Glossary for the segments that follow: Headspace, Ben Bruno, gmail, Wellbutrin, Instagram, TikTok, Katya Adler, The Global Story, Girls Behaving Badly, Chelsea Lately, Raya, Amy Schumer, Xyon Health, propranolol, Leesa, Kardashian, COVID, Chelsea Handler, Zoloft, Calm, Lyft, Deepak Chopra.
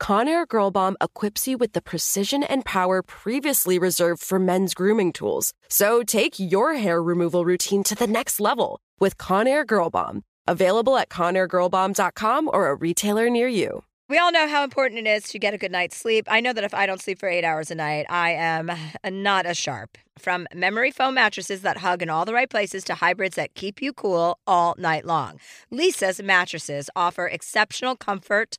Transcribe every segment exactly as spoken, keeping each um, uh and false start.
Conair Girl Bomb equips you with the precision and power previously reserved for men's grooming tools. So take your hair removal routine to the next level with Conair Girl Bomb. Available at conair girl bomb dot com or a retailer near you. We all know how important it is to get a good night's sleep. I know that if I don't sleep for eight hours a night, I am not as sharp. From memory foam mattresses that hug in all the right places to hybrids that keep you cool all night long, Leesa's mattresses offer exceptional comfort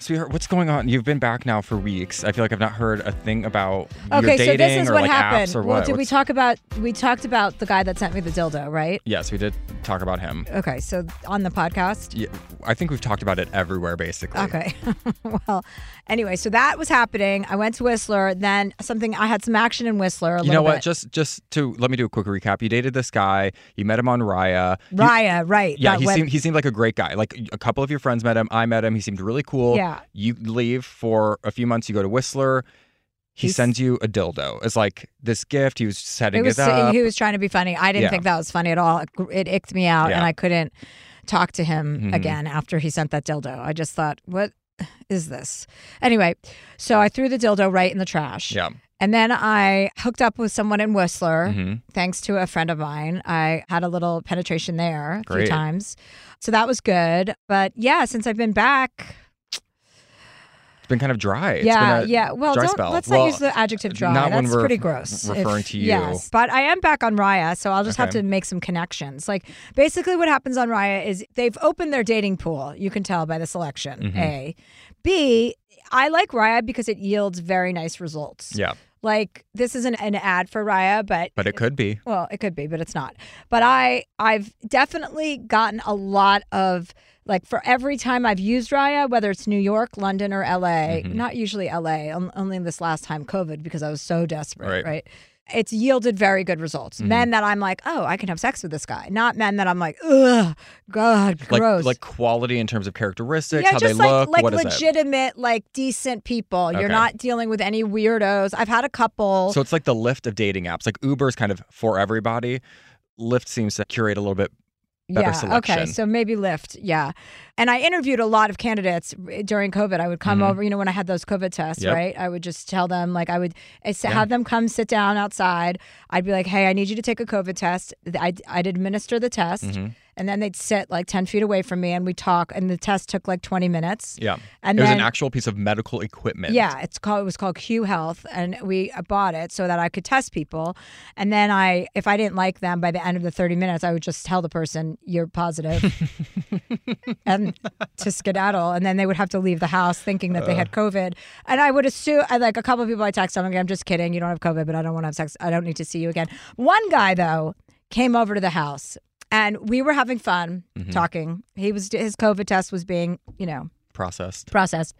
Sweetheart, what's going on? You've been back now for weeks. I feel like I've not heard a thing about okay, your dating so this is or what like happened. Apps or well, what. Did what's... we talk about? We talked about the guy that sent me the dildo, right? Yes, we did talk about him. Okay, so on the podcast? Yeah, I think we've talked about it everywhere, basically. Okay. Well, anyway, so that was happening. I went to Whistler. Then something. I had some action in Whistler. A you little know what? Bit. Just, just to let me do a quick recap. You dated this guy. You met him on Raya. Raya, you, right? Yeah, he web... seemed he seemed like a great guy. Like a couple of your friends met him. I met him. He seemed really cool. Yeah. You leave for a few months. You go to Whistler. He He's, sends you a dildo. It's like this gift. He was setting it, was, it up. He was trying to be funny. I didn't yeah. think that was funny at all. It, it icked me out, yeah. and I couldn't talk to him mm-hmm. again after he sent that dildo. I just thought, what is this? Anyway, so I threw the dildo right in the trash. Yeah. And then I hooked up with someone in Whistler, mm-hmm. thanks to a friend of mine. I had a little penetration there a few times. So that was good. But yeah, since I've been back... been kind of dry. It's yeah, been a yeah. Well, dry don't, spell. let's not well, use the adjective dry. Not That's when we're pretty gross. Referring if, to you. Yes, but I am back on Raya, so I'll just okay. have to make some connections. Like basically, what happens on Raya is they've opened their dating pool. You can tell by the selection. Mm-hmm. A, B. I like Raya because it yields very nice results. Yeah. Like this isn't an ad for Raya, but but it could be. Well, it could be, but it's not. But I I've definitely gotten a lot of. Like, for every time I've used Raya, whether it's New York, London, or L A, mm-hmm. not usually L A, only this last time, COVID, because I was so desperate, right? right? It's yielded very good results. Mm-hmm. Men that I'm like, oh, I can have sex with this guy. Not men that I'm like, ugh, God, gross. Like, like quality in terms of characteristics, yeah, how just they like, look, like what legitimate, is like decent people. Okay. You're not dealing with any weirdos. I've had a couple. So it's like the Lyft of dating apps. Like Uber's kind of for everybody. Lyft seems to curate a little bit better yeah, selection. Okay, so maybe Lyft, yeah. And I interviewed a lot of candidates during COVID. I would come mm-hmm. over, you know, when I had those COVID tests, yep. right? I would just tell them, like, I would have yeah. them come sit down outside. I'd be like, hey, I need you to take a COVID test. I'd, I'd administer the test. Mm-hmm. and then they'd sit like ten feet away from me and we'd talk, and the test took like twenty minutes. Yeah. And it then, was an actual piece of medical equipment. Yeah. It's called, it was called Q Health, and we bought it so that I could test people. And then I, if I didn't like them by the end of the thirty minutes, I would just tell the person, you're positive, and to skedaddle. And then they would have to leave the house thinking that uh. they had COVID. And I would assume, like a couple of people I texted, I'm like, I'm just kidding. You don't have COVID, but I don't want to have sex. I don't need to see you again. One guy, though, came over to the house and we were having fun mm-hmm. talking. He was his COVID test was being, you know, processed. Processed.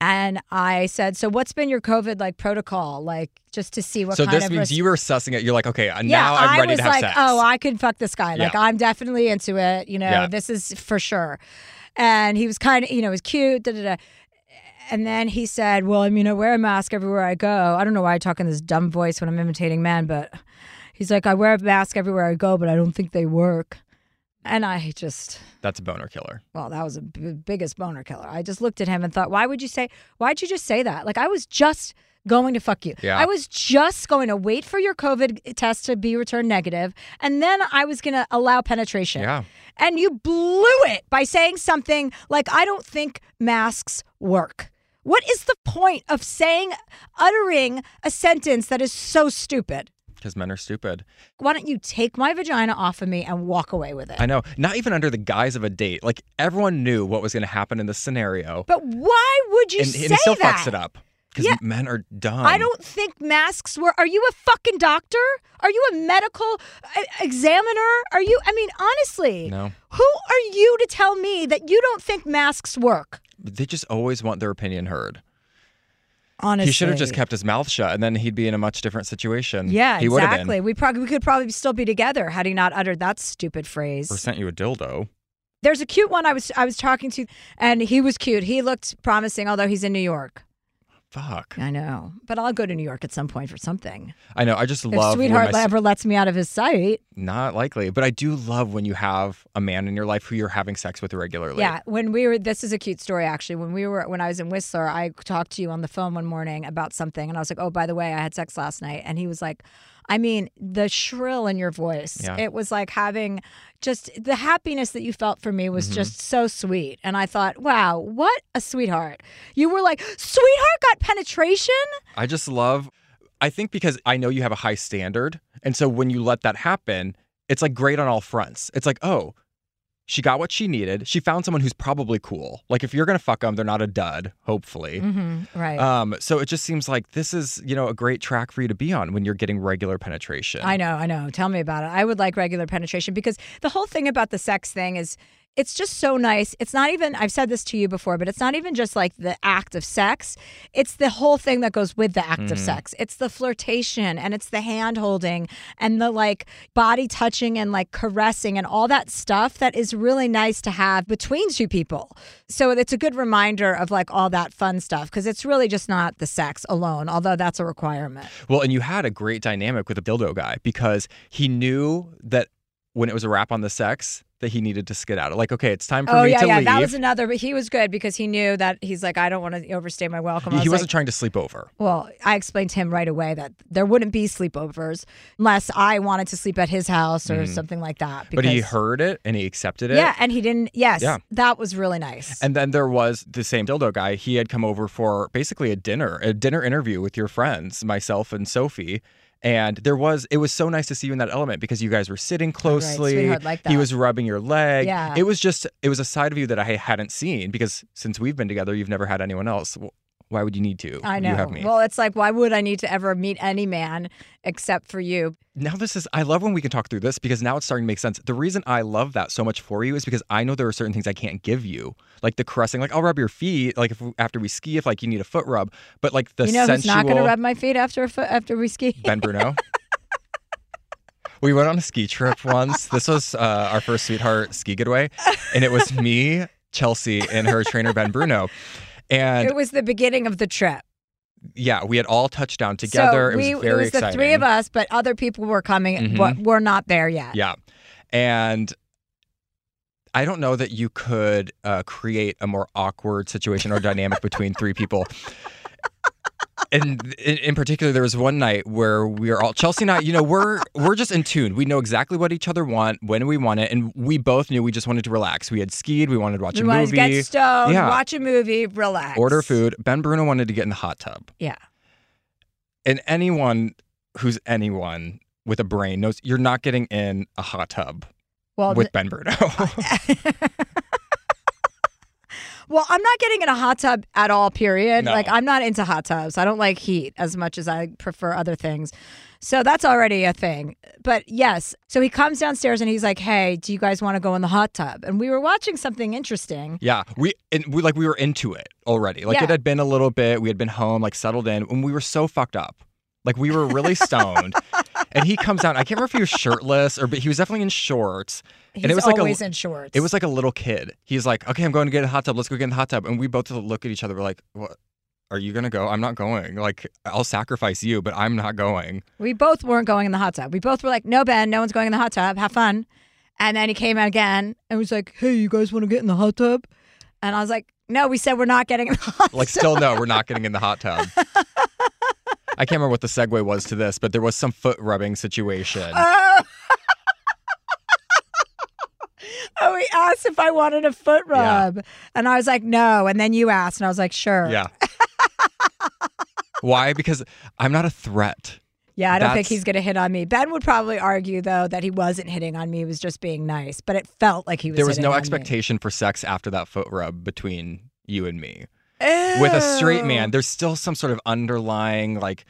And I said, so what's been your COVID like protocol? Like just to see what so kind of... So this means you were sussing it. You're like, okay, now yeah, I'm I ready to have like, sex. Yeah, I was like, oh, I could fuck this guy. Like yeah. I'm definitely into it. You know, yeah. this is for sure. And he was kind of, you know, he was cute. Da, da, da. And then he said, well, I mean, I wear a mask everywhere I go. I don't know why I talk in this dumb voice when I'm imitating men, but... He's like, I wear a mask everywhere I go, but I don't think they work. And I just... That's a boner killer. Well, that was the b- biggest boner killer. I just looked at him and thought, why would you say... Why'd you just say that? Like, I was just going to fuck you. Yeah. I was just going to wait for your COVID test to be returned negative, and then I was going to allow penetration. Yeah. And you blew it by saying something like, I don't think masks work. What is the point of saying, uttering a sentence that is so stupid? Because men are stupid. Why don't you take my vagina off of me and walk away with it? I know. Not even under the guise of a date. Like, everyone knew what was going to happen in this scenario. But why would you and, say that? And it still that? fucks it up. Because yeah. men are dumb. I don't think masks were... Are you a fucking doctor? Are you a medical examiner? Are you... I mean, honestly. No. Who are you to tell me that you don't think masks work? They just always want their opinion heard. Honestly. He should have just kept his mouth shut, and then he'd be in a much different situation. Yeah, he exactly. We probably we could probably still be together had he not uttered that stupid phrase. Or sent you a dildo. There's a cute one I was I was talking to, and he was cute. He looked promising, although he's in New York. Fuck. I know, but I'll go to New York at some point for something. I know. I just love if Sweetheart my... ever lets me out of his sight. Not likely, but I do love when you have a man in your life who you're having sex with regularly. Yeah, when we were, this is a cute story actually. When we were, when I was in Whistler, I talked to you on the phone one morning about something, and I was like, oh, by the way, I had sex last night, and he was like, I mean, the shrill in your voice. Yeah. It was like having just the happiness that you felt for me was mm-hmm. just so sweet. And I thought, wow, what a sweetheart. You were like, sweetheart got penetration? I just love, I think because I know you have a high standard. And so when you let that happen, it's like great on all fronts. It's like, oh, she got what she needed. She found someone who's probably cool. Like, if you're going to fuck them, they're not a dud, hopefully. Mm-hmm, right. Um, so it just seems like this is, you know, a great track for you to be on when you're getting regular penetration. I know, I know. Tell me about it. I would like regular penetration because the whole thing about the sex thing is it's just so nice. It's not even, I've said this to you before, but it's not even just like the act of sex. It's the whole thing that goes with the act mm. of sex. It's the flirtation, and it's the hand holding, and the like body touching, and like caressing, and all that stuff that is really nice to have between two people. So it's a good reminder of like all that fun stuff, because it's really just not the sex alone, although that's a requirement. Well, and you had a great dynamic with the dildo guy because he knew that when it was a wrap on the sex, that he needed to skedaddle. Like, okay, it's time for oh, me yeah, to yeah. leave. Oh, yeah, yeah. That was another, but he was good because he knew that he's like, I don't want to overstay my welcome. He, was he wasn't like, trying to sleep over. Well, I explained to him right away that there wouldn't be sleepovers unless I wanted to sleep at his house or mm. something like that. Because, but he heard it and he accepted it. Yeah, and he didn't, yes, yeah. that was really nice. And then there was the same dildo guy. He had come over for basically a dinner, a dinner interview with your friends, myself and Sophie. And there was, it was so nice to see you in that element because you guys were sitting closely. Right, like that. He was rubbing your leg. Yeah. It was just, it was a side of you that I hadn't seen because since we've been together, you've never had anyone else. Why would you need to? I know. You have me. Well, it's like, why would I need to ever meet any man except for you? Now this is, I love when we can talk through this because now it's starting to make sense. The reason I love that so much for you is because I know there are certain things I can't give you. Like the caressing, like I'll rub your feet, like if, after we ski, if like you need a foot rub. But like the sensual... You know sensual... who's not going to rub my feet after a foot, after we ski? Ben Bruno. We went on a ski trip once. This was uh, our first sweetheart ski getaway. And it was me, Chelsea, and her trainer, Ben Bruno. And it was the beginning of the trip. Yeah, we had all touched down together. So we, it was very exciting. It was the exciting. three of us, but other people were coming, mm-hmm. but were not there yet. Yeah. And I don't know that you could uh, create a more awkward situation or dynamic between three people. And in particular, there was one night where we were all, Chelsea and I, you know, we're we're just in tune. We know exactly what each other want, when we want it. And we both knew we just wanted to relax. We had skied. We wanted to watch we a movie. We wanted to get stoned, yeah. watch a movie, relax. Order food. Ben Bruno wanted to get in the hot tub. Yeah. And anyone who's anyone with a brain knows you're not getting in a hot tub well, with Ben Bruno. Well, I'm not getting in a hot tub at all, period. No. Like, I'm not into hot tubs. I don't like heat as much as I prefer other things. So that's already a thing. But yes, so he comes downstairs and he's like, hey, do you guys want to go in the hot tub? And we were watching something interesting. Yeah, we and we like we were into it already. Like, yeah. It had been a little bit. We had been home, like settled in, and we were so fucked up. Like, we were really stoned. And he comes down. I can't remember if he was shirtless, or but he was definitely in shorts. He's and it was always like a, in shorts. It was like a little kid. He's like, okay, I'm going to get in the hot tub. Let's go get in the hot tub. And we both look at each other. We're like, what? Are you going to go? I'm not going. Like, I'll sacrifice you, but I'm not going. We both weren't going in the hot tub. We both were like, no, Ben, no one's going in the hot tub. Have fun. And then he came out again and was like, hey, you guys want to get in the hot tub? And I was like, no, we said we're not getting in the hot tub. Like, still no, we're not getting in the hot tub. I can't remember what the segue was to this, but there was some foot rubbing situation. Oh, oh he asked if I wanted a foot rub. Yeah. And I was like, no. And then you asked, and I was like, sure. Yeah. Why? Because I'm not a threat. Yeah, I don't That's... think he's going to hit on me. Ben would probably argue, though, that he wasn't hitting on me. He was just being nice. But it felt like he was hitting on me. There was no expectation for sex after that foot rub between you and me. Ew. With a straight man, there's still some sort of underlying, like,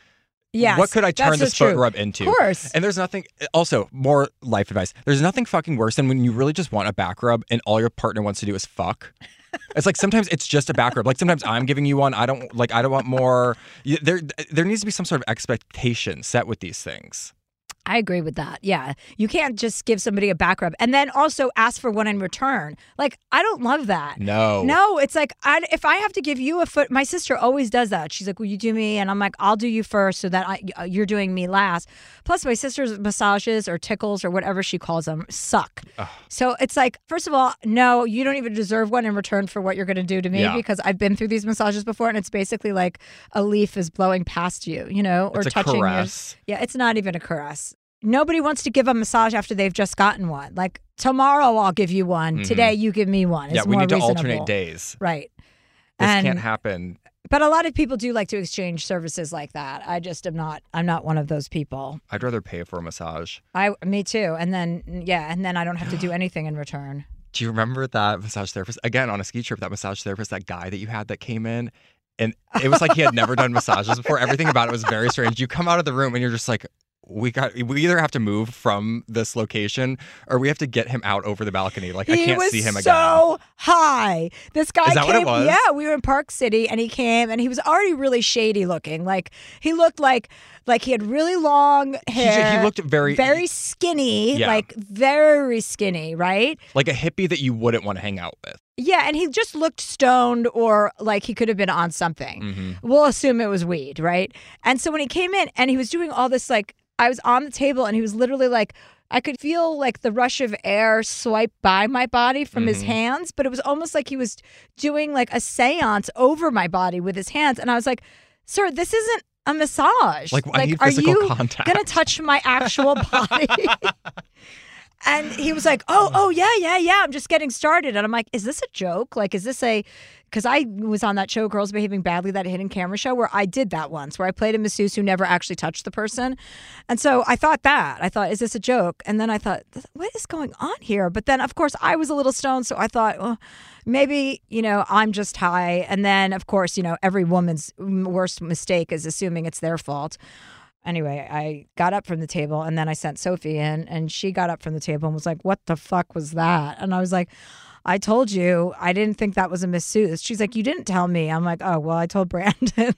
yes, what could I turn this foot rub into? Of course. And there's nothing, also, more life advice. There's nothing fucking worse than when you really just want a back rub and all your partner wants to do is fuck. It's like, sometimes it's just a back rub. Like, sometimes I'm giving you one. I don't, like, I don't want more. There, there needs to be some sort of expectation set with these things. I agree with that. Yeah. You can't just give somebody a back rub and then also ask for one in return. Like, I don't love that. No. No, it's like, I, if I have to give you a foot, my sister always does that. She's like, will you do me? And I'm like, I'll do you first so that I, you're doing me last. Plus, my sister's massages or tickles or whatever she calls them suck. Ugh. So it's like, first of all, no, you don't even deserve one in return for what you're going to do to me yeah. because I've been through these massages before and it's basically like a leaf is blowing past you, you know, or it's a touching caress. Your, yeah, it's not even a caress. Nobody wants to give a massage after they've just gotten one. Like, tomorrow I'll give you one. Mm-hmm. Today you give me one. It's yeah, we more need to reasonable. Alternate days. Right. This and, can't happen. But a lot of people do like to exchange services like that. I just am not, I'm not one of those people. I'd rather pay for a massage. I, me too. And then, yeah, and then I don't have to do anything in return. Do you remember that massage therapist? Again, on a ski trip, that massage therapist, that guy that you had that came in. And it was like he had never done massages before. Everything about it was very strange. You come out of the room and you're just like, We got. We either have to move from this location, or we have to get him out over the balcony. Like, he I can't see him again. He was so high. This guy Is that came. What it was? Yeah, we were in Park City, and he came, and he was already really shady looking. Like, he looked like like he had really long hair. He, he looked very very skinny. Yeah. Like, very skinny, right? Like a hippie that you wouldn't want to hang out with. Yeah, and he just looked stoned or like he could have been on something. Mm-hmm. We'll assume it was weed, right? And so when he came in, and he was doing all this like. I was on the table and he was literally like, I could feel like the rush of air swipe by my body from mm-hmm. his hands, but it was almost like he was doing like a seance over my body with his hands. And I was like, sir, this isn't a massage. Like, like I need physical contact. Are you going to touch my actual body? And he was like, oh, oh, yeah, yeah, yeah, I'm just getting started. And I'm like, is this a joke? Like, is this a, because I was on that show, Girls Behaving Badly, that hidden camera show, where I did that once, where I played a masseuse who never actually touched the person. And so I thought that. I thought, is this a joke? And then I thought, what is going on here? But then, of course, I was a little stoned, so I thought, well, maybe, you know, I'm just high. And then, of course, you know, every woman's worst mistake is assuming it's their fault. Anyway, I got up from the table and then I sent Sophie in and she got up from the table and was like, what the fuck was that? And I was like, I told you, I didn't think that was a masseuse. She's like, you didn't tell me. I'm like, oh, well, I told Brandon.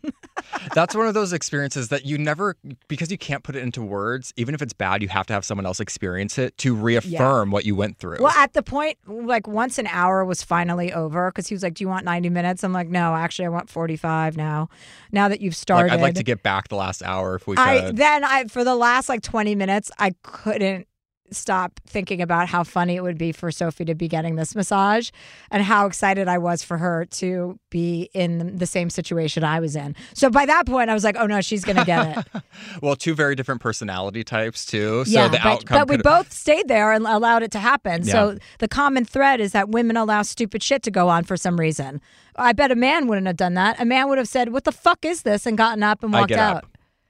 That's one of those experiences that you never, because you can't put it into words, even if it's bad, you have to have someone else experience it to reaffirm yeah. what you went through. Well, at the point, like once an hour was finally over, because he was like, do you want ninety minutes? I'm like, no, actually, I want forty-five now. Now that you've started. Like, I'd like to get back the last hour if we could. I, then I, for the last like twenty minutes, I couldn't. stop thinking about how funny it would be for Sophie to be getting this massage and how excited I was for her to be in the same situation I was in. So by that point, I was like, oh, no, she's going to get it. Well, two very different personality types, too. So yeah, the but, outcome but we could've... both stayed there and allowed it to happen. Yeah. So the common thread is that women allow stupid shit to go on for some reason. I bet a man wouldn't have done that. A man would have said, what the fuck is this? And gotten up and walked out. Up.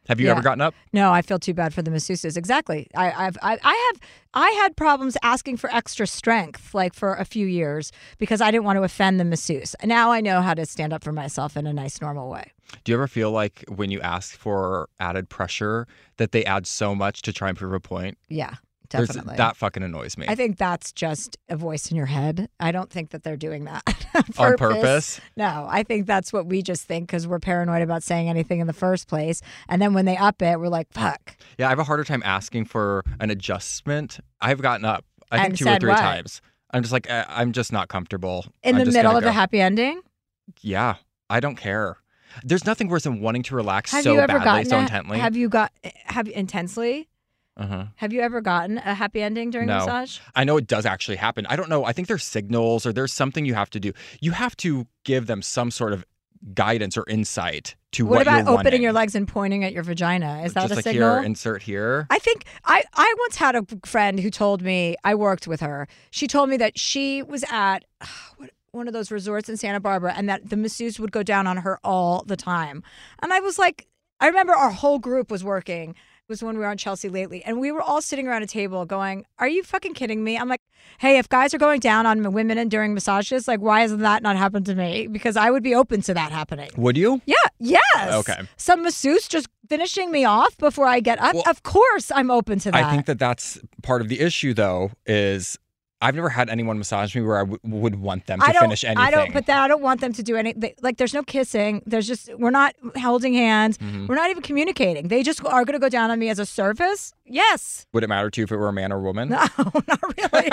Have you yeah. ever gotten up? No, I feel too bad for the masseuses. Exactly. I, I've, I, I have, I had problems asking for extra strength, like for a few years, because I didn't want to offend the masseuse. Now I know how to stand up for myself in a nice, normal way. Do you ever feel like when you ask for added pressure that they add so much to try and prove a point? Yeah. Definitely. There's, that fucking annoys me. I think that's just a voice in your head. I don't think that they're doing that on purpose. On purpose? No, I think that's what we just think because we're paranoid about saying anything in the first place. And then when they up it, we're like, fuck. Yeah, I have a harder time asking for an adjustment. I've gotten up, I think, and two or three what? times. I'm just like, I I'm just not comfortable. In I'm the middle of go. a happy ending? Yeah, I don't care. There's nothing worse than wanting to relax have so badly, so intensely. Have you got, have intensely? Uh-huh. Have you ever gotten a happy ending during no. massage? I know it does actually happen. I don't know. I think there's signals or there's something you have to do. You have to give them some sort of guidance or insight to what, what you're wanting. What about opening your legs and pointing at your vagina? Is that Just a like signal? Here, insert here. I think I, I once had a friend who told me, I worked with her. She told me that she was at uh, what, one of those resorts in Santa Barbara and that the masseuse would go down on her all the time. And I was like, I remember our whole group was working. Was when we were on Chelsea Lately, and we were all sitting around a table going, are you fucking kidding me? I'm like, hey, if guys are going down on women and during massages, like, why hasn't that not happened to me? Because I would be open to that happening. Would you? Yeah. Yes. Okay. Some masseuse just finishing me off before I get up. Well, of course I'm open to that. I think that that's part of the issue, though, is I've never had anyone massage me where I w would want them to I don't, finish anything. I don't, but then I don't want them to do anything. Like, there's no kissing. There's just, we're not holding hands. Mm-hmm. We're not even communicating. They just are going to go down on me as a service. Yes. Would it matter to you if it were a man or a woman? No, not really.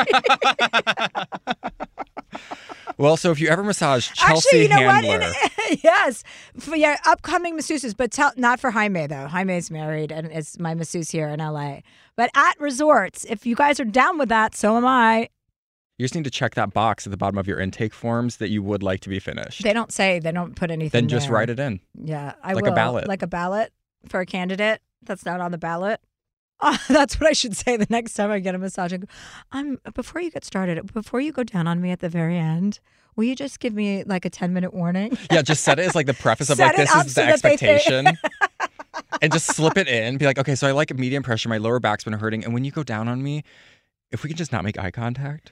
Well, so if you ever massage Chelsea Actually, you know Handler. What? In, yes. For your yeah, upcoming masseuses, but tell, not for Jaime, though. Jaime's married and is my masseuse here in L A. But at resorts, if you guys are down with that, so am I. You just need to check that box at the bottom of your intake forms that you would like to be finished. They don't say. They don't put anything Then just there. Write it in. Yeah. I like will. a ballot. Like a ballot for a candidate that's not on the ballot. Oh, that's what I should say the next time I get a massage. I go, I'm, before you get started, before you go down on me at the very end, will you just give me like a ten minute warning? Yeah, just set it as like the preface of set like this is so the expectation. And just slip it in. Be like, okay, so I like medium pressure. My lower back's been hurting. And when you go down on me, if we can just not make eye contact.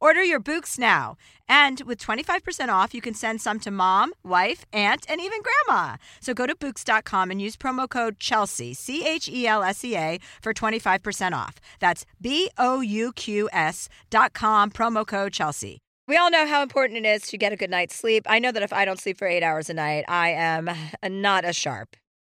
Order your Bouqs now. And with twenty-five percent off, you can send some to mom, wife, aunt, and even grandma. So go to Bouqs dot com and use promo code Chelsea, C H E L S E A, for twenty-five percent off. That's B O U Q S dot com, promo code Chelsea. We all know how important it is to get a good night's sleep. I know that if I don't sleep for eight hours a night, I am not as sharp.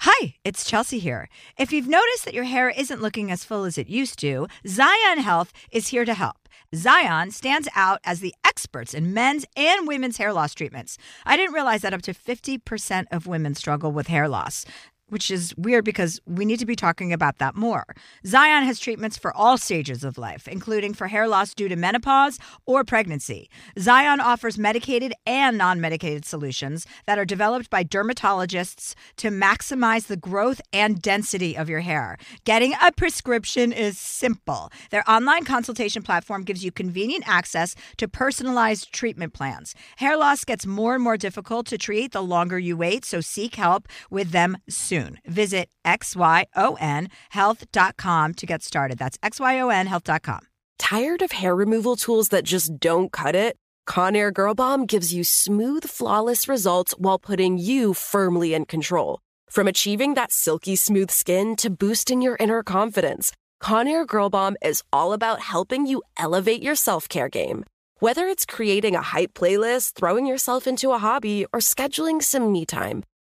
Hi, it's Chelsea here. If you've noticed that your hair isn't looking as full as it used to, Xyon Health is here to help. Xyon stands out as the experts in men's and women's hair loss treatments. I didn't realize that up to fifty percent of women struggle with hair loss, which is weird because we need to be talking about that more. Xyon has treatments for all stages of life, including for hair loss due to menopause or pregnancy. Xyon offers medicated and non-medicated solutions that are developed by dermatologists to maximize the growth and density of your hair. Getting a prescription is simple. Their online consultation platform gives you convenient access to personalized treatment plans. Hair loss gets more and more difficult to treat the longer you wait, so seek help with them soon. Visit X Y O N health dot com to get started. That's X Y O N health dot com. Tired of hair removal tools that just don't cut it? Conair Girl Bomb gives you smooth, flawless results while putting you firmly in control. From achieving that silky smooth skin to boosting your inner confidence, Conair Girl Bomb is all about helping you elevate your self-care game. Whether it's creating a hype playlist, throwing yourself into a hobby, or scheduling some me time,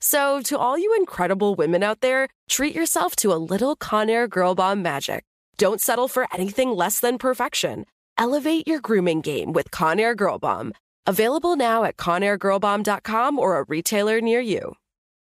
So to all you incredible women out there, treat yourself to a little Conair Girl Bomb magic. Don't settle for anything less than perfection. Elevate your grooming game with Conair Girl Bomb. Available now at conair girl bomb dot com or a retailer near you.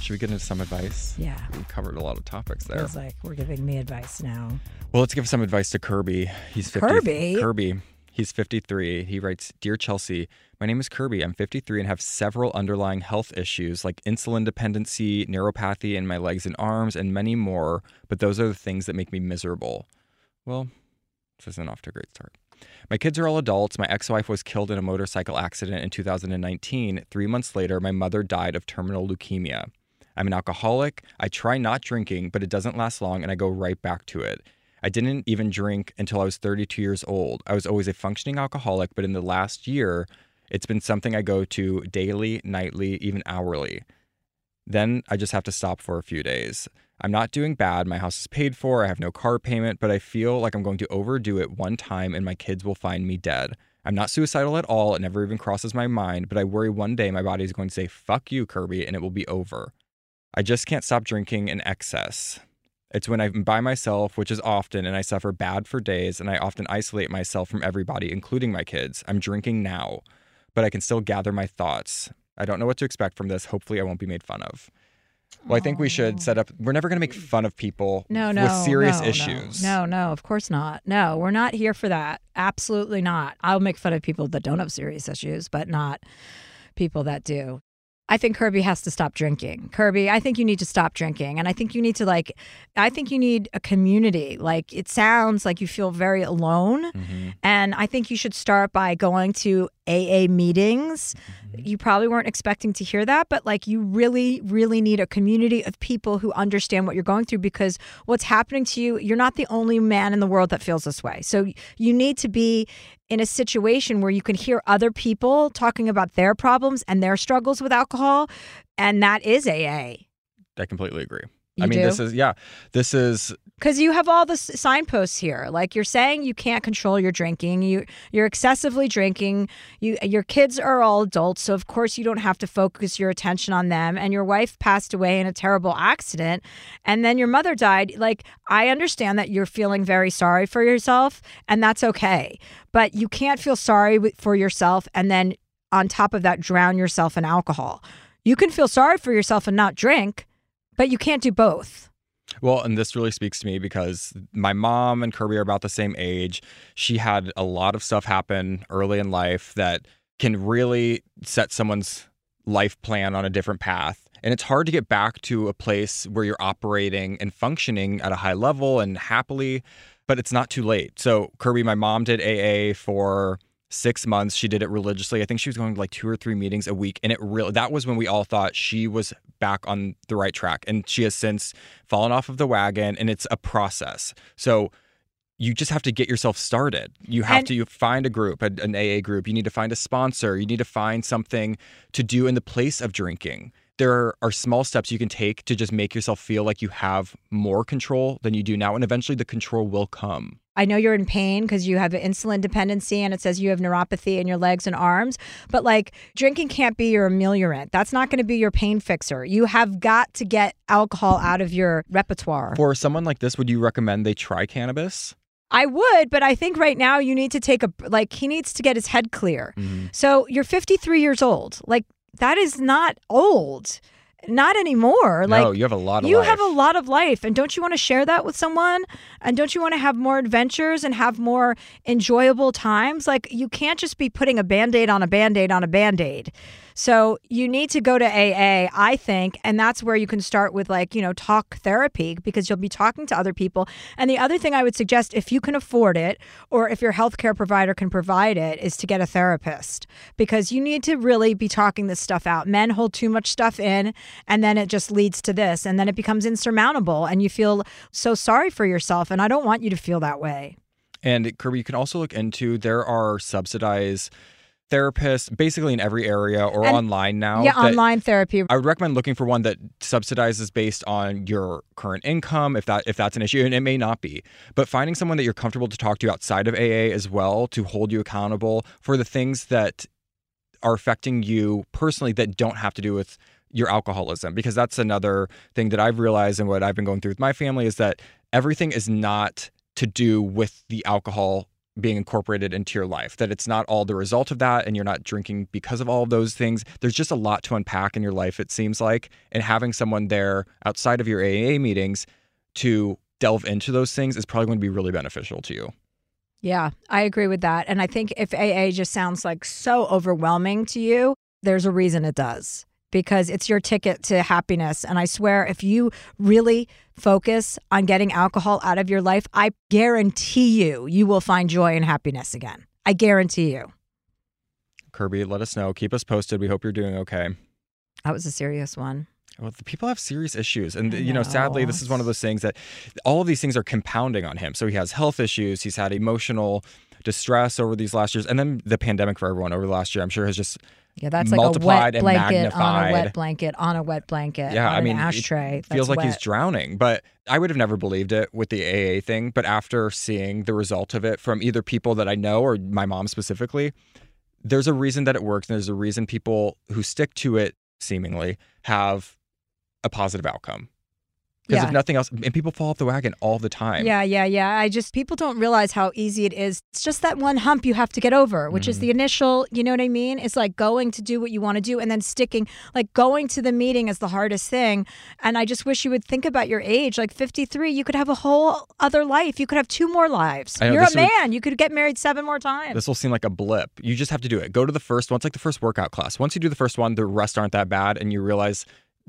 Should we get into some advice? Yeah. We covered a lot of topics there. Feels like we're giving me advice now. Well, let's give some advice to Kirby. He's fifty. Kirby? Kirby. He's fifty-three. He writes, "Dear Chelsea, my name is Kirby. I'm fifty-three and have several underlying health issues like insulin dependency, neuropathy in my legs and arms, and many more. But those are the things that make me miserable." Well, this isn't off to a great start. "My kids are all adults. My ex-wife was killed in a motorcycle accident in two thousand nineteen. Three months later, my mother died of terminal leukemia. I'm an alcoholic. I try not drinking, but it doesn't last long and I go right back to it. I didn't even drink until I was thirty-two years old. I was always a functioning alcoholic, but in the last year, it's been something I go to daily, nightly, even hourly. Then I just have to stop for a few days. I'm not doing bad. My house is paid for. I have no car payment, but I feel like I'm going to overdo it one time and my kids will find me dead. I'm not suicidal at all. It never even crosses my mind, but I worry one day my body is going to say, 'Fuck you, Kirby,' and it will be over. I just can't stop drinking in excess. It's when I'm by myself, which is often, and I suffer bad for days, and I often isolate myself from everybody, including my kids. I'm drinking now, but I can still gather my thoughts. I don't know what to expect from this. Hopefully I won't be made fun of." Well, I think we should set up, we're never going to make fun of people no, no, with serious no, issues. No, no, no, of course not. No, we're not here for that. Absolutely not. I'll make fun of people that don't have serious issues, but not people that do. I think Kirby has to stop drinking. Kirby, I think you need to stop drinking. And I think you need to like, I think you need a community. Like, it sounds like you feel very alone. Mm-hmm. And I think you should start by going to A A meetings. Mm-hmm. You probably weren't expecting to hear that, but like, you really, really need a community of people who understand what you're going through, because what's happening to you, you're not the only man in the world that feels this way. So you need to be in a situation where you can hear other people talking about their problems and their struggles with alcohol, and that is A A. I completely agree. You I mean, do? this is, yeah, this is. Because you have all the signposts here. Like, you're saying you can't control your drinking. You, you're excessively drinking. You, your kids are all adults, so of course you don't have to focus your attention on them. And your wife passed away in a terrible accident. And then your mother died. Like, I understand that you're feeling very sorry for yourself, and that's okay. But you can't feel sorry for yourself and then on top of that drown yourself in alcohol. You can feel sorry for yourself and not drink, but you can't do both. Well, and this really speaks to me because my mom and Kirby are about the same age. She had a lot of stuff happen early in life that can really set someone's life plan on a different path. And it's hard to get back to a place where you're operating and functioning at a high level and happily, but it's not too late. So Kirby, my mom did A A for six months. She did it religiously. I think she was going to like two or three meetings a week. And it really, that was when we all thought she was back on the right track. And she has since fallen off of the wagon, and it's a process. So you just have to get yourself started. You have and, to you find a group, an A A group. You need to find a sponsor. You need to find something to do in the place of drinking. There are small steps you can take to just make yourself feel like you have more control than you do now. And eventually the control will come. I know you're in pain because you have insulin dependency and it says you have neuropathy in your legs and arms. But like, drinking can't be your ameliorator. That's not going to be your pain fixer. You have got to get alcohol out of your repertoire. For someone like this, would you recommend they try cannabis? I would, but I think right now you need to take a, like, he needs to get his head clear. Mm-hmm. So you're fifty-three years old. Like, that is not old. Not anymore. No, like, you have a lot of you life. You have a lot of life. And don't you want to share that with someone? And don't you want to have more adventures and have more enjoyable times? Like, you can't just be putting a Band-Aid on a Band-Aid on a Band-Aid. So you need to go to A A, I think. And that's where you can start with, like, you know, talk therapy, because you'll be talking to other people. And the other thing I would suggest, if you can afford it or if your healthcare provider can provide it, is to get a therapist, because you need to really be talking this stuff out. Men hold too much stuff in. And then it just leads to this, and then it becomes insurmountable, and you feel so sorry for yourself, and I don't want you to feel that way. And Kirby, you can also look into, there are subsidized therapists basically in every area or and, online now. Yeah, online therapy. I would recommend looking for one that subsidizes based on your current income, if that if that's an issue, and it may not be. But finding someone that you're comfortable to talk to outside of A A as well, to hold you accountable for the things that are affecting you personally that don't have to do with your alcoholism, because that's another thing that I've realized and what I've been going through with my family is that everything is not to do with the alcohol being incorporated into your life, that it's not all the result of that, and you're not drinking because of all of those things. There's just a lot to unpack in your life, it seems like, and having someone there outside of your A A meetings to delve into those things is probably going to be really beneficial to you. Yeah, I agree with that. And I think if A A just sounds like so overwhelming to you, there's a reason it does. Because it's your ticket to happiness. And I swear, if you really focus on getting alcohol out of your life, I guarantee you, you will find joy and happiness again. I guarantee you. Kirby, let us know. Keep us posted. We hope you're doing okay. That was a serious one. Well, the people have serious issues. And, you know, sadly, this is one of those things that all of these things are compounding on him. So he has health issues. He's had emotional distress over these last years. And then the pandemic for everyone over the last year, I'm sure, has just yeah, that's multiplied like a wet blanket and magnified. On a wet blanket, on a wet blanket, yeah, on I mean, an ashtray. It feels that's like wet. He's drowning. But I would have never believed it with the A A thing. But after seeing the result of it from either people that I know or my mom specifically, there's a reason that it works. And there's a reason people who stick to it, seemingly, have a positive outcome. Because yeah. if nothing else, and people fall off the wagon all the time. Yeah, yeah, yeah. I just, people don't realize how easy it is. It's just that one hump you have to get over, which mm. is the initial, you know what I mean? It's like going to do what you want to do and then sticking, like going to the meeting is the hardest thing. And I just wish you would think about your age, like fifty-three, you could have a whole other life. You could have two more lives. Know, You're a man. Would, you could get married seven more times. This will seem like a blip. You just have to do it. Go to the first one. It's like the first workout class. Once you do the first one, the rest aren't that bad. And you realize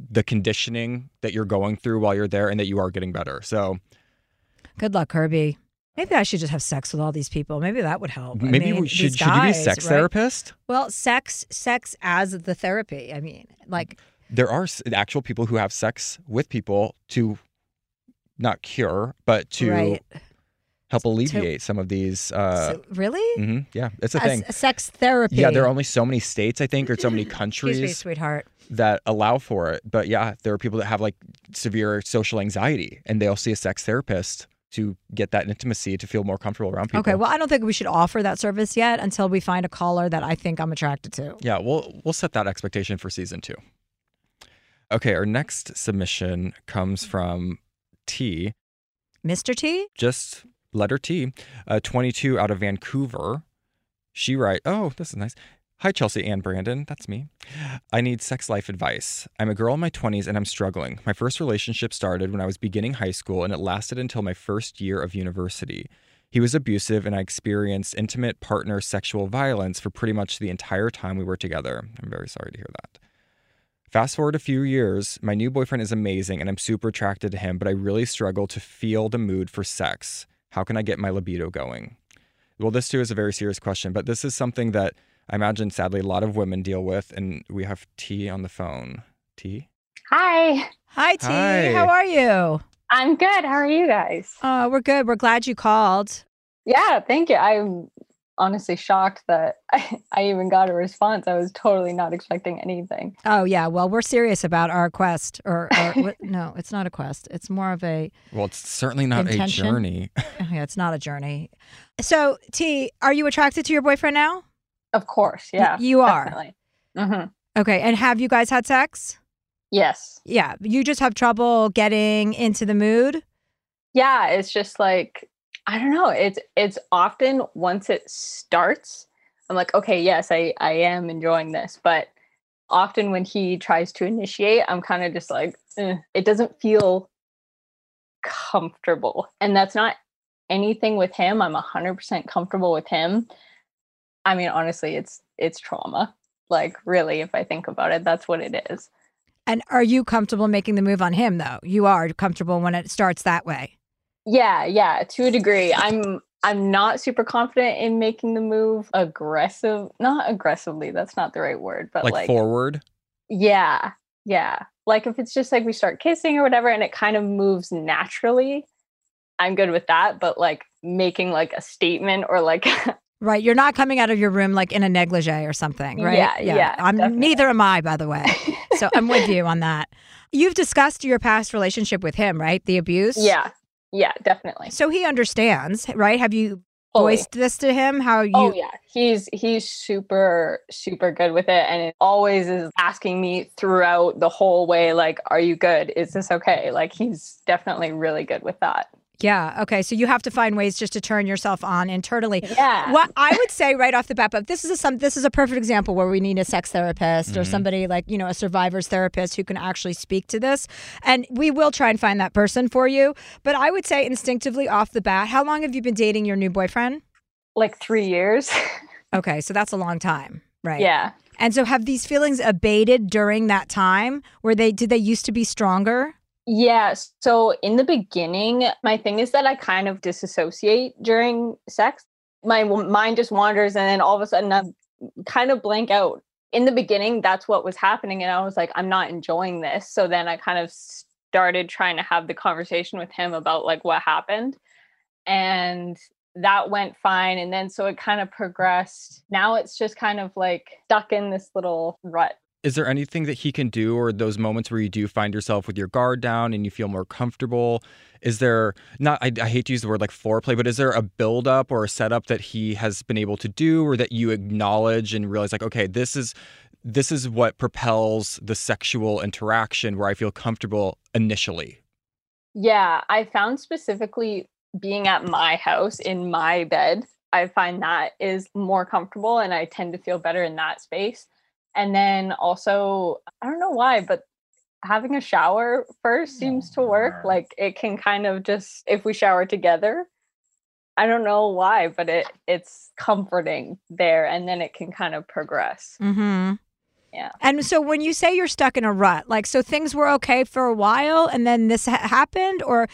the conditioning that you're going through while you're there and that you are getting better. So good luck, Kirby. Maybe I should just have sex with all these people. Maybe that would help. Maybe I mean, we should, should guys, you be a sex right? therapist? Well, sex, sex as the therapy. I mean, like, there are actual people who have sex with people to not cure, but to right. help alleviate to, some of these. Uh, so, really? Mm-hmm, yeah, it's a As, thing. Sex therapy. Yeah, there are only so many states, I think, or so many countries. Excuse me, sweetheart. That allow for it. But yeah, there are people that have like severe social anxiety and they'll see a sex therapist to get that intimacy, to feel more comfortable around people. Okay, well, I don't think we should offer that service yet until we find a caller that I think I'm attracted to. Yeah, we'll, we'll set that expectation for season two. Okay, our next submission comes from T. Mister T? Just... Letter T, uh, twenty-two out of Vancouver. She writes, oh, this is nice. Hi, Chelsea and Brandon. That's me. I need sex life advice. I'm a girl in my twenties and I'm struggling. My first relationship started when I was beginning high school and it lasted until my first year of university. He was abusive and I experienced intimate partner sexual violence for pretty much the entire time we were together. I'm very sorry to hear that. Fast forward a few years, my new boyfriend is amazing and I'm super attracted to him, but I really struggle to feel the mood for sex. How can I get my libido going? Well, this too is a very serious question, but this is something that I imagine, sadly, a lot of women deal with, and we have T on the phone. T? Hi. Hi, T. Hi. How are you? I'm good. How are you guys? Oh, we're good. We're glad you called. Yeah, thank you. I'm honestly shocked that I, I even got a response. I was totally not expecting anything. Oh, yeah. Well, we're serious about our quest. Or, or no, it's not a quest. It's more of a Well, it's certainly not intention. a journey. Yeah, it's not a journey. So, T, are you attracted to your boyfriend now? Of course, yeah. Y- you are? Definitely. Mm-hmm. Okay, and have you guys had sex? Yes. Yeah, you just have trouble getting into the mood? Yeah, it's just like... I don't know. It's it's often once it starts, I'm like, okay, yes, I, I am enjoying this. But often when he tries to initiate, I'm kind of just like, eh. It doesn't feel comfortable. And that's not anything with him. I'm one hundred percent comfortable with him. I mean, honestly, it's it's trauma. Like, really, if I think about it, that's what it is. And are you comfortable making the move on him, though? You are comfortable when it starts that way. Yeah, yeah, to a degree. I'm I'm not super confident in making the move aggressive. Not aggressively, that's not the right word, but like, like forward. Yeah, yeah. Like if it's just like we start kissing or whatever and it kind of moves naturally, I'm good with that, but like making like a statement or like Right, you're not coming out of your room like in a negligee or something, right? Yeah, yeah. yeah I'm definitely. Neither am I, by the way. So I'm with you on that. You've discussed your past relationship with him, right? The abuse? Yeah. Yeah, definitely. So he understands, right? Have you Fully. voiced this to him? How you? Oh yeah, he's he's super super good with it, and it always is asking me throughout the whole way, like, "Are you good? Is this okay?" Like he's definitely really good with that. Yeah. Okay. So you have to find ways just to turn yourself on internally. Yeah. What I would say right off the bat, but this is a some this is a perfect example where we need a sex therapist mm-hmm. or somebody like, you know, a survivor's therapist who can actually speak to this. And we will try and find that person for you. But I would say instinctively off the bat, how long have you been dating your new boyfriend? Like three years. Okay. So that's a long time. Right. Yeah. And so have these feelings abated during that time? Were they did they used to be stronger? Yeah. So in the beginning, my thing is that I kind of disassociate during sex. My mind just wanders and then all of a sudden I kind of blank out. In the beginning, that's what was happening. And I was like, I'm not enjoying this. So then I kind of started trying to have the conversation with him about like what happened. And that went fine. And then so it kind of progressed. Now it's just kind of like stuck in this little rut. Is there anything that he can do or those moments where you do find yourself with your guard down and you feel more comfortable? Is there not, I, I hate to use the word like foreplay, but is there a buildup or a setup that he has been able to do or that you acknowledge and realize like, okay, this is, this is what propels the sexual interaction where I feel comfortable initially? Yeah, I found specifically being at my house in my bed, I find that is more comfortable and I tend to feel better in that space. And then also, I don't know why, but having a shower first seems to work. Like it can kind of just, if we shower together, I don't know why, but it it's comforting there. And then it can kind of progress. Mm-hmm. Yeah. And so when you say you're stuck in a rut, like, so things were okay for a while and then this ha- happened, or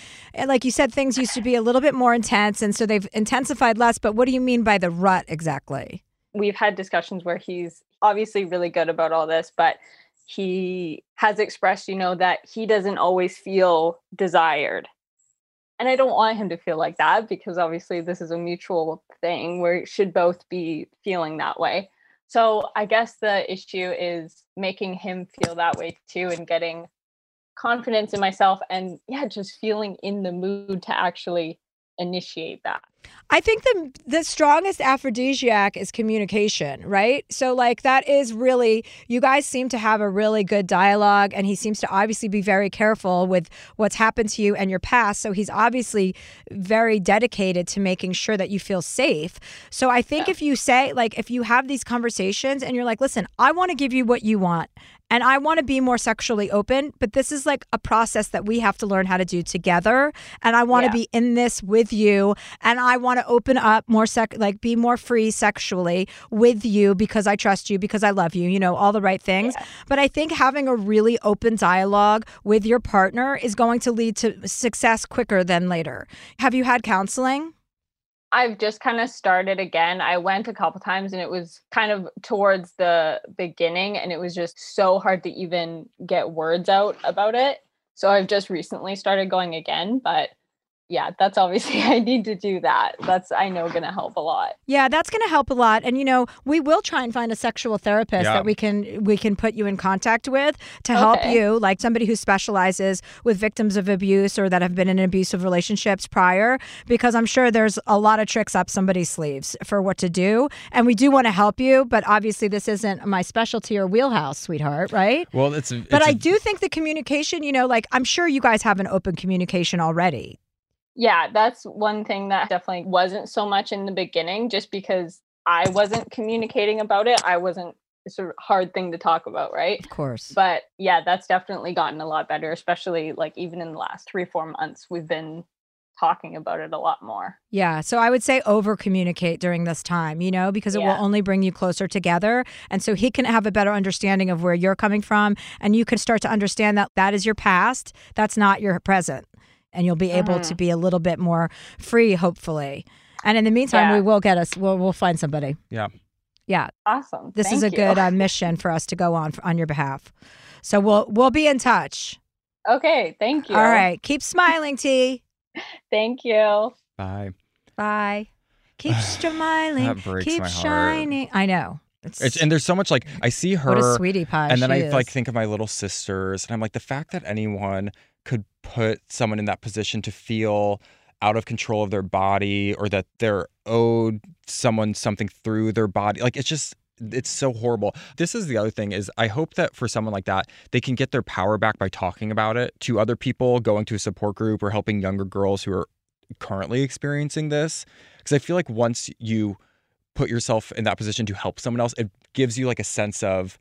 like you said, things used to be a little bit more intense. And so they've intensified less. But what do you mean by the rut exactly? We've had discussions where he's obviously really good about all this, but he has expressed, you know, that he doesn't always feel desired. And I don't want him to feel like that, because obviously this is a mutual thing where it should both be feeling that way. So I guess the issue is making him feel that way too, and getting confidence in myself, and yeah, just feeling in the mood to actually initiate that. I think the the strongest aphrodisiac is communication, right? So like that is really, you guys seem to have a really good dialogue, and he seems to obviously be very careful with what's happened to you and your past. So he's obviously very dedicated to making sure that you feel safe. So I think yeah. if you say, like, if you have these conversations and you're like, listen, I want to give you what you want, and I want to be more sexually open, but this is like a process that we have to learn how to do together. And I want yeah. to be in this with you. And I want to open up more, sec- like be more free sexually with you, because I trust you, because I love you, you know, all the right things. Yeah. But I think having a really open dialogue with your partner is going to lead to success quicker than later. Have you had counseling? I've just kind of started again. I went a couple times, and it was kind of towards the beginning, and it was just so hard to even get words out about it. So I've just recently started going again, but yeah, that's obviously, I need to do that. That's, I know, going to help a lot. Yeah, that's going to help a lot. And, you know, we will try and find a sexual therapist yeah. that we can we can put you in contact with to okay. help you, like somebody who specializes with victims of abuse or that have been in abusive relationships prior, because I'm sure there's a lot of tricks up somebody's sleeves for what to do. And we do want to help you, but obviously this isn't my specialty or wheelhouse, sweetheart, right? Well, it's. A, but it's I a... do think the communication, you know, like I'm sure you guys have an open communication already. Yeah, that's one thing that definitely wasn't so much in the beginning, just because I wasn't communicating about it. I wasn't, it's a hard thing to talk about, right? Of course. But yeah, that's definitely gotten a lot better, especially like even in the last three, four months, we've been talking about it a lot more. Yeah. So I would say over communicate during this time, you know, because it yeah. will only bring you closer together. And so he can have a better understanding of where you're coming from. And you can start to understand that that is your past. That's not your present. And you'll be able mm-hmm. to be a little bit more free, hopefully. And in the meantime, yeah. we will get us, we'll, we'll find somebody. Yeah. Yeah. Awesome. This Thank is a you. good uh, mission for us to go on for, on your behalf. So we'll, we'll be in touch. Okay. Thank you. All right. Keep smiling, T. Thank you. Bye. Bye. Keep smiling. That breaks Keep my heart. shining. I know. It's, it's, and there's so much, like, I see her. What a sweetie pie And then I, is. like, think of my little sisters. And I'm like, the fact that anyone could put someone in that position to feel out of control of their body, or that they're owed someone something through their body. Like, it's just, it's so horrible. This is the other thing, is I hope that for someone like that, they can get their power back by talking about it to other people, going to a support group, or helping younger girls who are currently experiencing this. Because I feel like once you put yourself in that position to help someone else, it gives you like a sense of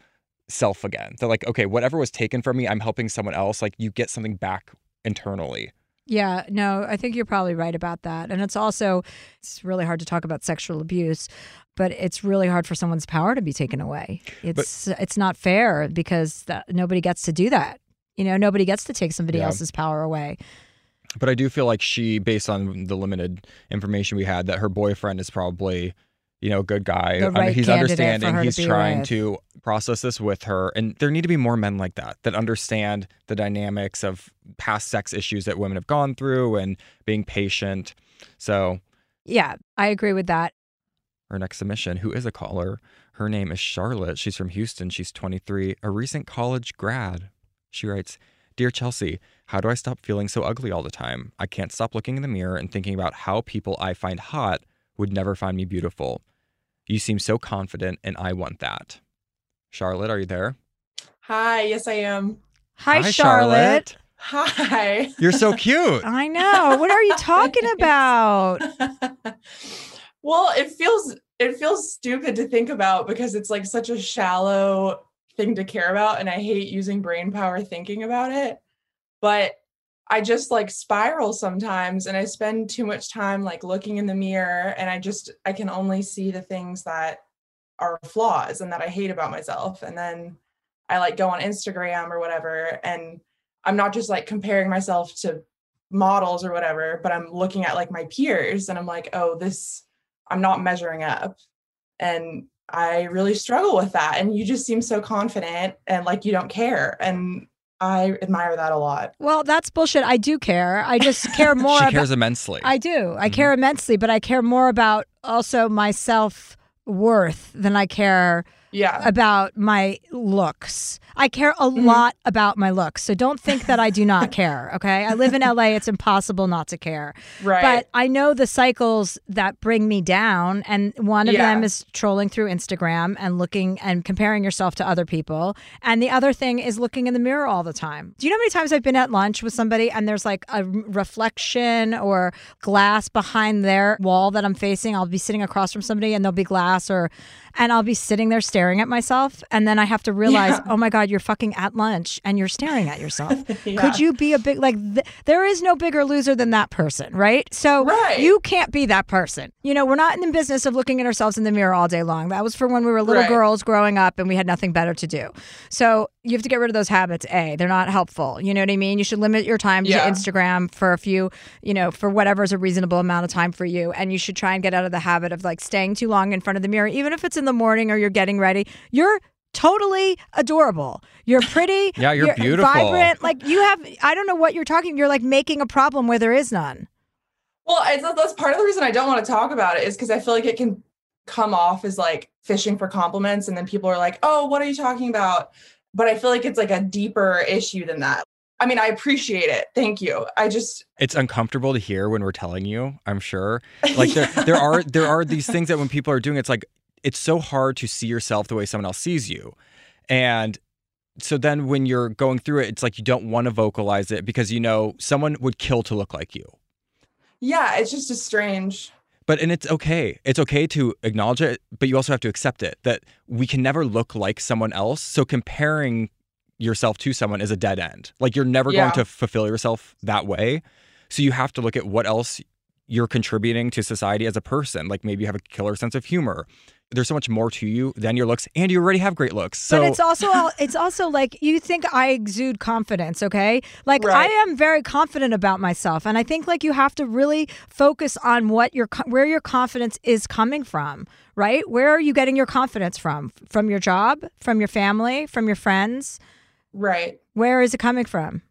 self again. That, like, okay, whatever was taken from me, I'm helping someone else. Like, you get something back internally. Yeah, no, I think you're probably right about that. And it's also, it's really hard to talk about sexual abuse, but it's really hard for someone's power to be taken away. It's but, it's not fair, because that, nobody gets to do that. You know, nobody gets to take somebody yeah. else's power away. But I do feel like she, based on the limited information we had, that her boyfriend is probably, you know, a good guy. The right I mean, he's understanding. He's to trying with. to process this with her. And there need to be more men like that, that understand the dynamics of past sex issues that women have gone through, and being patient. So, yeah, I agree with that. Our next submission, who is a caller. Her name is Charlotte. She's from Houston. She's twenty-three, a recent college grad. She writes, Dear Chelsea, how do I stop feeling so ugly all the time? I can't stop looking in the mirror and thinking about how people I find hot would never find me beautiful. You seem so confident, and I want that. Charlotte, are you there? Hi, yes, I am. Hi, Hi Charlotte. Charlotte. Hi. You're so cute. I know. What are you talking about? Well, it feels it feels stupid to think about, because it's like such a shallow thing to care about, and I hate using brain power thinking about it. But I just like spiral sometimes, and I spend too much time like looking in the mirror, and I just, I can only see the things that are flaws and that I hate about myself. And then I like go on Instagram or whatever, and I'm not just like comparing myself to models or whatever, but I'm looking at like my peers, and I'm like, oh, this, I'm not measuring up. And I really struggle with that. And you just seem so confident, and like, you don't care. And I admire that a lot. Well, that's bullshit. I do care. I just care more. She about, cares immensely. I do. I mm-hmm. care immensely, but I care more about also my self-worth than I care yeah. about my looks. I care a mm-hmm. lot about my looks, so don't think that I do not care, okay? I live in L A. It's impossible not to care. Right. But I know the cycles that bring me down, and one of yeah. them is trolling through Instagram and looking and comparing yourself to other people, and the other thing is looking in the mirror all the time. Do you know how many times I've been at lunch with somebody and there's like a reflection or glass behind their wall that I'm facing? I'll be sitting across from somebody and there'll be glass, or and I'll be sitting there staring at myself, and then I have to realize, yeah. oh my God, you're fucking at lunch and you're staring at yourself. yeah. Could you be a big, like, th there is no bigger loser than that person, right? So right. you can't be that person. You know, we're not in the business of looking at ourselves in the mirror all day long. That was for when we were little right. girls growing up and we had nothing better to do. So you have to get rid of those habits, A. They're not helpful. You know what I mean? You should limit your time yeah. to Instagram for a few, you know, for whatever is a reasonable amount of time for you. And you should try and get out of the habit of like staying too long in front of the mirror, even if it's in the morning or you're getting ready. You're totally adorable. You're pretty. yeah, you're, you're beautiful. Vibrant. Like you have, I don't know what you're talking. You're like making a problem where there is none. Well, I, that's part of the reason I don't want to talk about it is because I feel like it can come off as like fishing for compliments. And then people are like, oh, what are you talking about? But I feel like it's like a deeper issue than that. I mean, I appreciate it. Thank you. I just... It's uncomfortable to hear when we're telling you, I'm sure. Like yeah. there, there are, there are these things that when people are doing, it's like, it's so hard to see yourself the way someone else sees you. And so then when you're going through it, it's like you don't want to vocalize it because, you know, someone would kill to look like you. Yeah, it's just a strange... But and it's okay. It's okay to acknowledge it, but you also have to accept it, that we can never look like someone else. So comparing yourself to someone is a dead end. Like you're never yeah. going to fulfill yourself that way. So you have to look at what else you're contributing to society as a person. Like maybe you have a killer sense of humor. There's so much more to you than your looks, and you already have great looks. So. But it's also it's also like you think I exude confidence, okay? Like right. I am very confident about myself, and I think like you have to really focus on what your where your confidence is coming from, right? Where are you getting your confidence from? From your job, from your family, from your friends, right? Where is it coming from?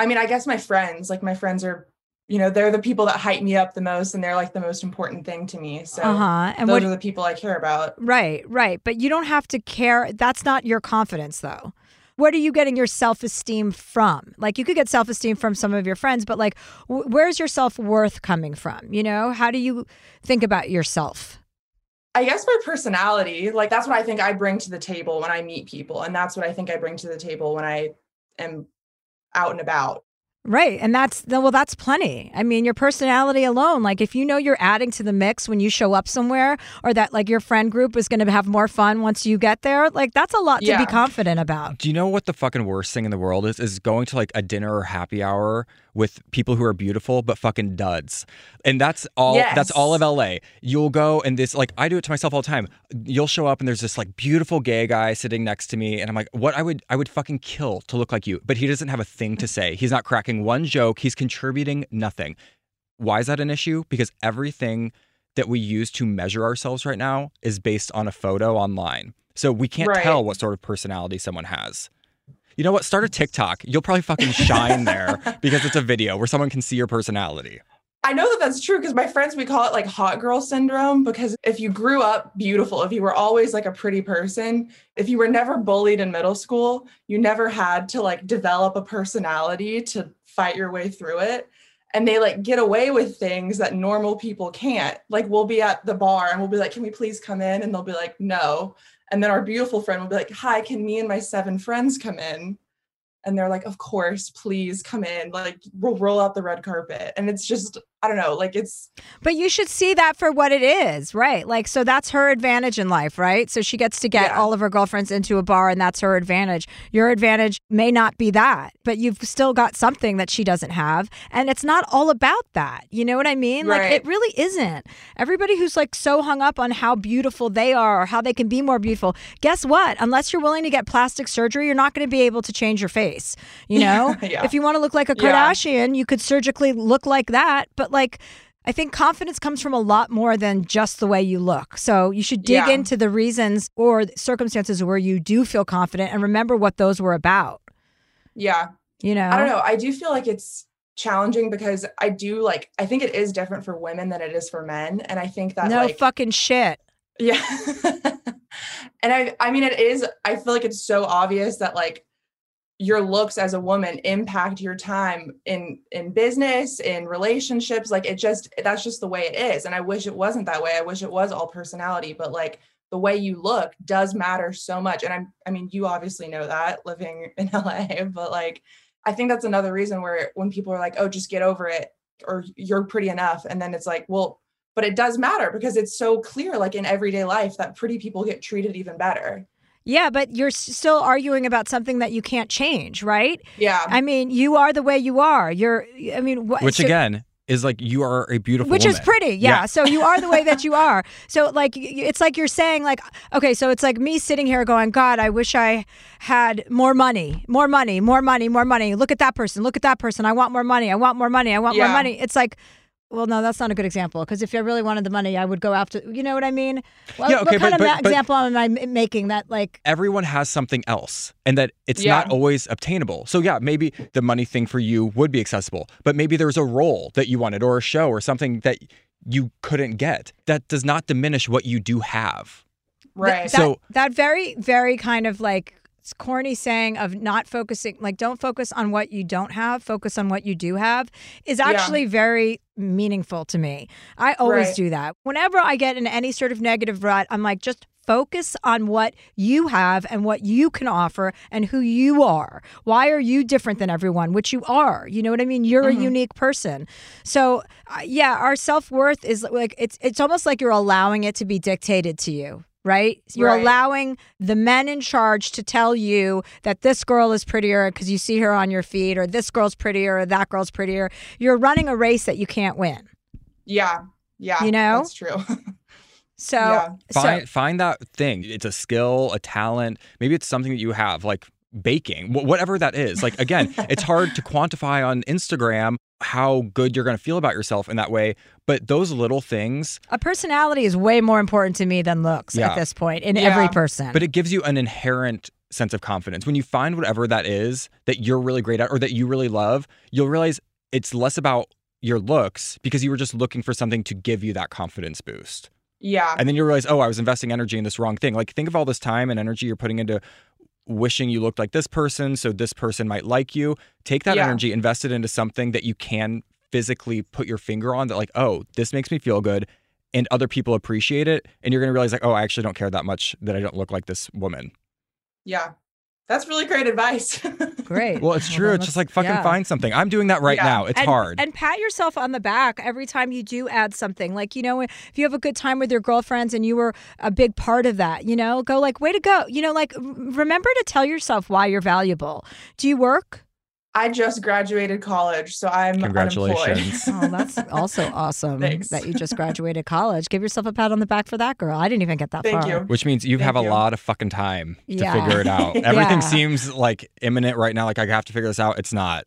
I mean, I guess my friends, like my friends are. You know, they're the people that hype me up the most, and they're like the most important thing to me. So uh-huh. and those what, are the people I care about. Right, right. But you don't have to care. That's not your confidence, though. Where are you getting your self-esteem from? Like you could get self-esteem from some of your friends, but like w where's your self-worth coming from? You know, how do you think about yourself? I guess my personality, like that's what I think I bring to the table when I meet people. And that's what I think I bring to the table when I am out and about. Right. And that's, well, that's plenty. I mean, your personality alone, like if you know you're adding to the mix when you show up somewhere, or that like your friend group is going to have more fun once you get there, like that's a lot yeah. to be confident about. Do you know what the fucking worst thing in the world is, is going to like a dinner or happy hour with people who are beautiful, but fucking duds. And that's all, yes. that's all of L A. You'll go and this, like I do it to myself all the time. You'll show up and there's this like beautiful gay guy sitting next to me. And I'm like, what I would, I would fucking kill to look like you, but he doesn't have a thing to say. He's not cracking one joke. He's contributing nothing. Why is that an issue? Because everything that we use to measure ourselves right now is based on a photo online. So we can't right. tell what sort of personality someone has. You know what? Start a TikTok. You'll probably fucking shine there because it's a video where someone can see your personality. I know that that's true because my friends, we call it like hot girl syndrome, because if you grew up beautiful, if you were always like a pretty person, if you were never bullied in middle school, you never had to like develop a personality to fight your way through it. And they like get away with things that normal people can't. Like we'll be at the bar and we'll be like, can we please come in? And they'll be like, no. And then our beautiful friend will be like, hi, can me and my seven friends come in? And they're like, of course, please come in. Like, we'll roll out the red carpet. And it's just, I don't know, like it's. But you should see that for what it is, right? Like, so that's her advantage in life, right? So she gets to get yeah. all of her girlfriends into a bar, and that's her advantage. Your advantage may not be that, but you've still got something that she doesn't have. And it's not all about that. You know what I mean? Right. Like, it really isn't. Everybody who's like so hung up on how beautiful they are or how they can be more beautiful, guess what? Unless you're willing to get plastic surgery, you're not going to be able to change your face. You know, yeah. if you want to look like a Kardashian, yeah. you could surgically look like that. But like, I think confidence comes from a lot more than just the way you look. So you should dig yeah. into the reasons or circumstances where you do feel confident and remember what those were about. Yeah. You know, I don't know. I do feel like it's challenging because I do like, I think it is different for women than it is for men. And I think that no like, fucking shit. Yeah. And I, I mean, it is, I feel like it's so obvious that like your looks as a woman impact your time in, in business, in relationships. Like it just, that's just the way it is. And I wish it wasn't that way. I wish it was all personality, but like the way you look does matter so much. And I'm, I mean, you obviously know that living in L A, but like, I think that's another reason where when people are like, oh, just get over it or you're pretty enough. And then it's like, well, but it does matter because it's so clear, like in everyday life, that pretty people get treated even better. Yeah, but you're still arguing about something that you can't change, right? Yeah. I mean, you are the way you are. You're, I mean, wh- which so- again. is like, you are a beautiful Which woman. Is pretty, yeah. yeah. So you are the way that you are. So like, it's like you're saying like, okay, so it's like me sitting here going, God, I wish I had more money, more money, more money, more money. Look at that person, look at that person. I want more money, I want more money, I want yeah. more money. It's like, well, no, that's not a good example because if I really wanted the money, I would go after, you know what I mean? Well, yeah, okay, what kind but, of but, example but am I making that like... Everyone has something else and that it's yeah. not always obtainable. So yeah, maybe the money thing for you would be accessible, but maybe there's a role that you wanted or a show or something that you couldn't get. That does not diminish what you do have. Right. Th- that, so that very, very kind of like corny saying of not focusing, like don't focus on what you don't have, focus on what you do have is actually yeah. very... meaningful to me. I always right. do that. Whenever I get in any sort of negative rut, I'm like, just focus on what you have and what you can offer and who you are. Why are you different than everyone? Which you are. You know what I mean? You're mm-hmm. a unique person. So uh, yeah, our self-worth is like, it's it's almost like you're allowing it to be dictated to you. Right? You're right. allowing the men in charge to tell you that this girl is prettier because you see her on your feed, or this girl's prettier, or that girl's prettier. You're running a race that you can't win. Yeah. Yeah. You know? That's true. so, yeah. find, so find that thing. It's a skill, a talent. Maybe it's something that you have, like baking, whatever that is. Like, again, it's hard to quantify on Instagram how good you're going to feel about yourself in that way. But those little things. A personality is way more important to me than looks yeah. at this point in yeah. every person. But it gives you an inherent sense of confidence. When you find whatever that is that you're really great at or that you really love, you'll realize it's less about your looks because you were just looking for something to give you that confidence boost. Yeah. And then you realize, oh, I was investing energy in this wrong thing. Like, think of all this time and energy you're putting into wishing you looked like this person so this person might like you. Take that yeah. energy, invest it into something that you can physically put your finger on that like, oh, this makes me feel good and other people appreciate it. And you're going to realize like, oh, I actually don't care that much that I don't look like this woman. Yeah. That's really great advice. Great. Well, it's true. Well, it's just like fucking yeah. find something. I'm doing that right yeah. now. It's and, hard. And pat yourself on the back every time you do add something. Like, you know, if you have a good time with your girlfriends and you were a big part of that, you know, go like, way to go. You know, like, remember to tell yourself why you're valuable. Do you work? I just graduated college, so I'm Congratulations. Unemployed. Oh, that's also awesome Thanks. That you just graduated college. Give yourself a pat on the back for that, girl. I didn't even get that Thank far. You. Which means you Thank have you. A lot of fucking time to yeah. figure it out. Everything yeah. seems like imminent right now. Like, I have to figure this out. It's not.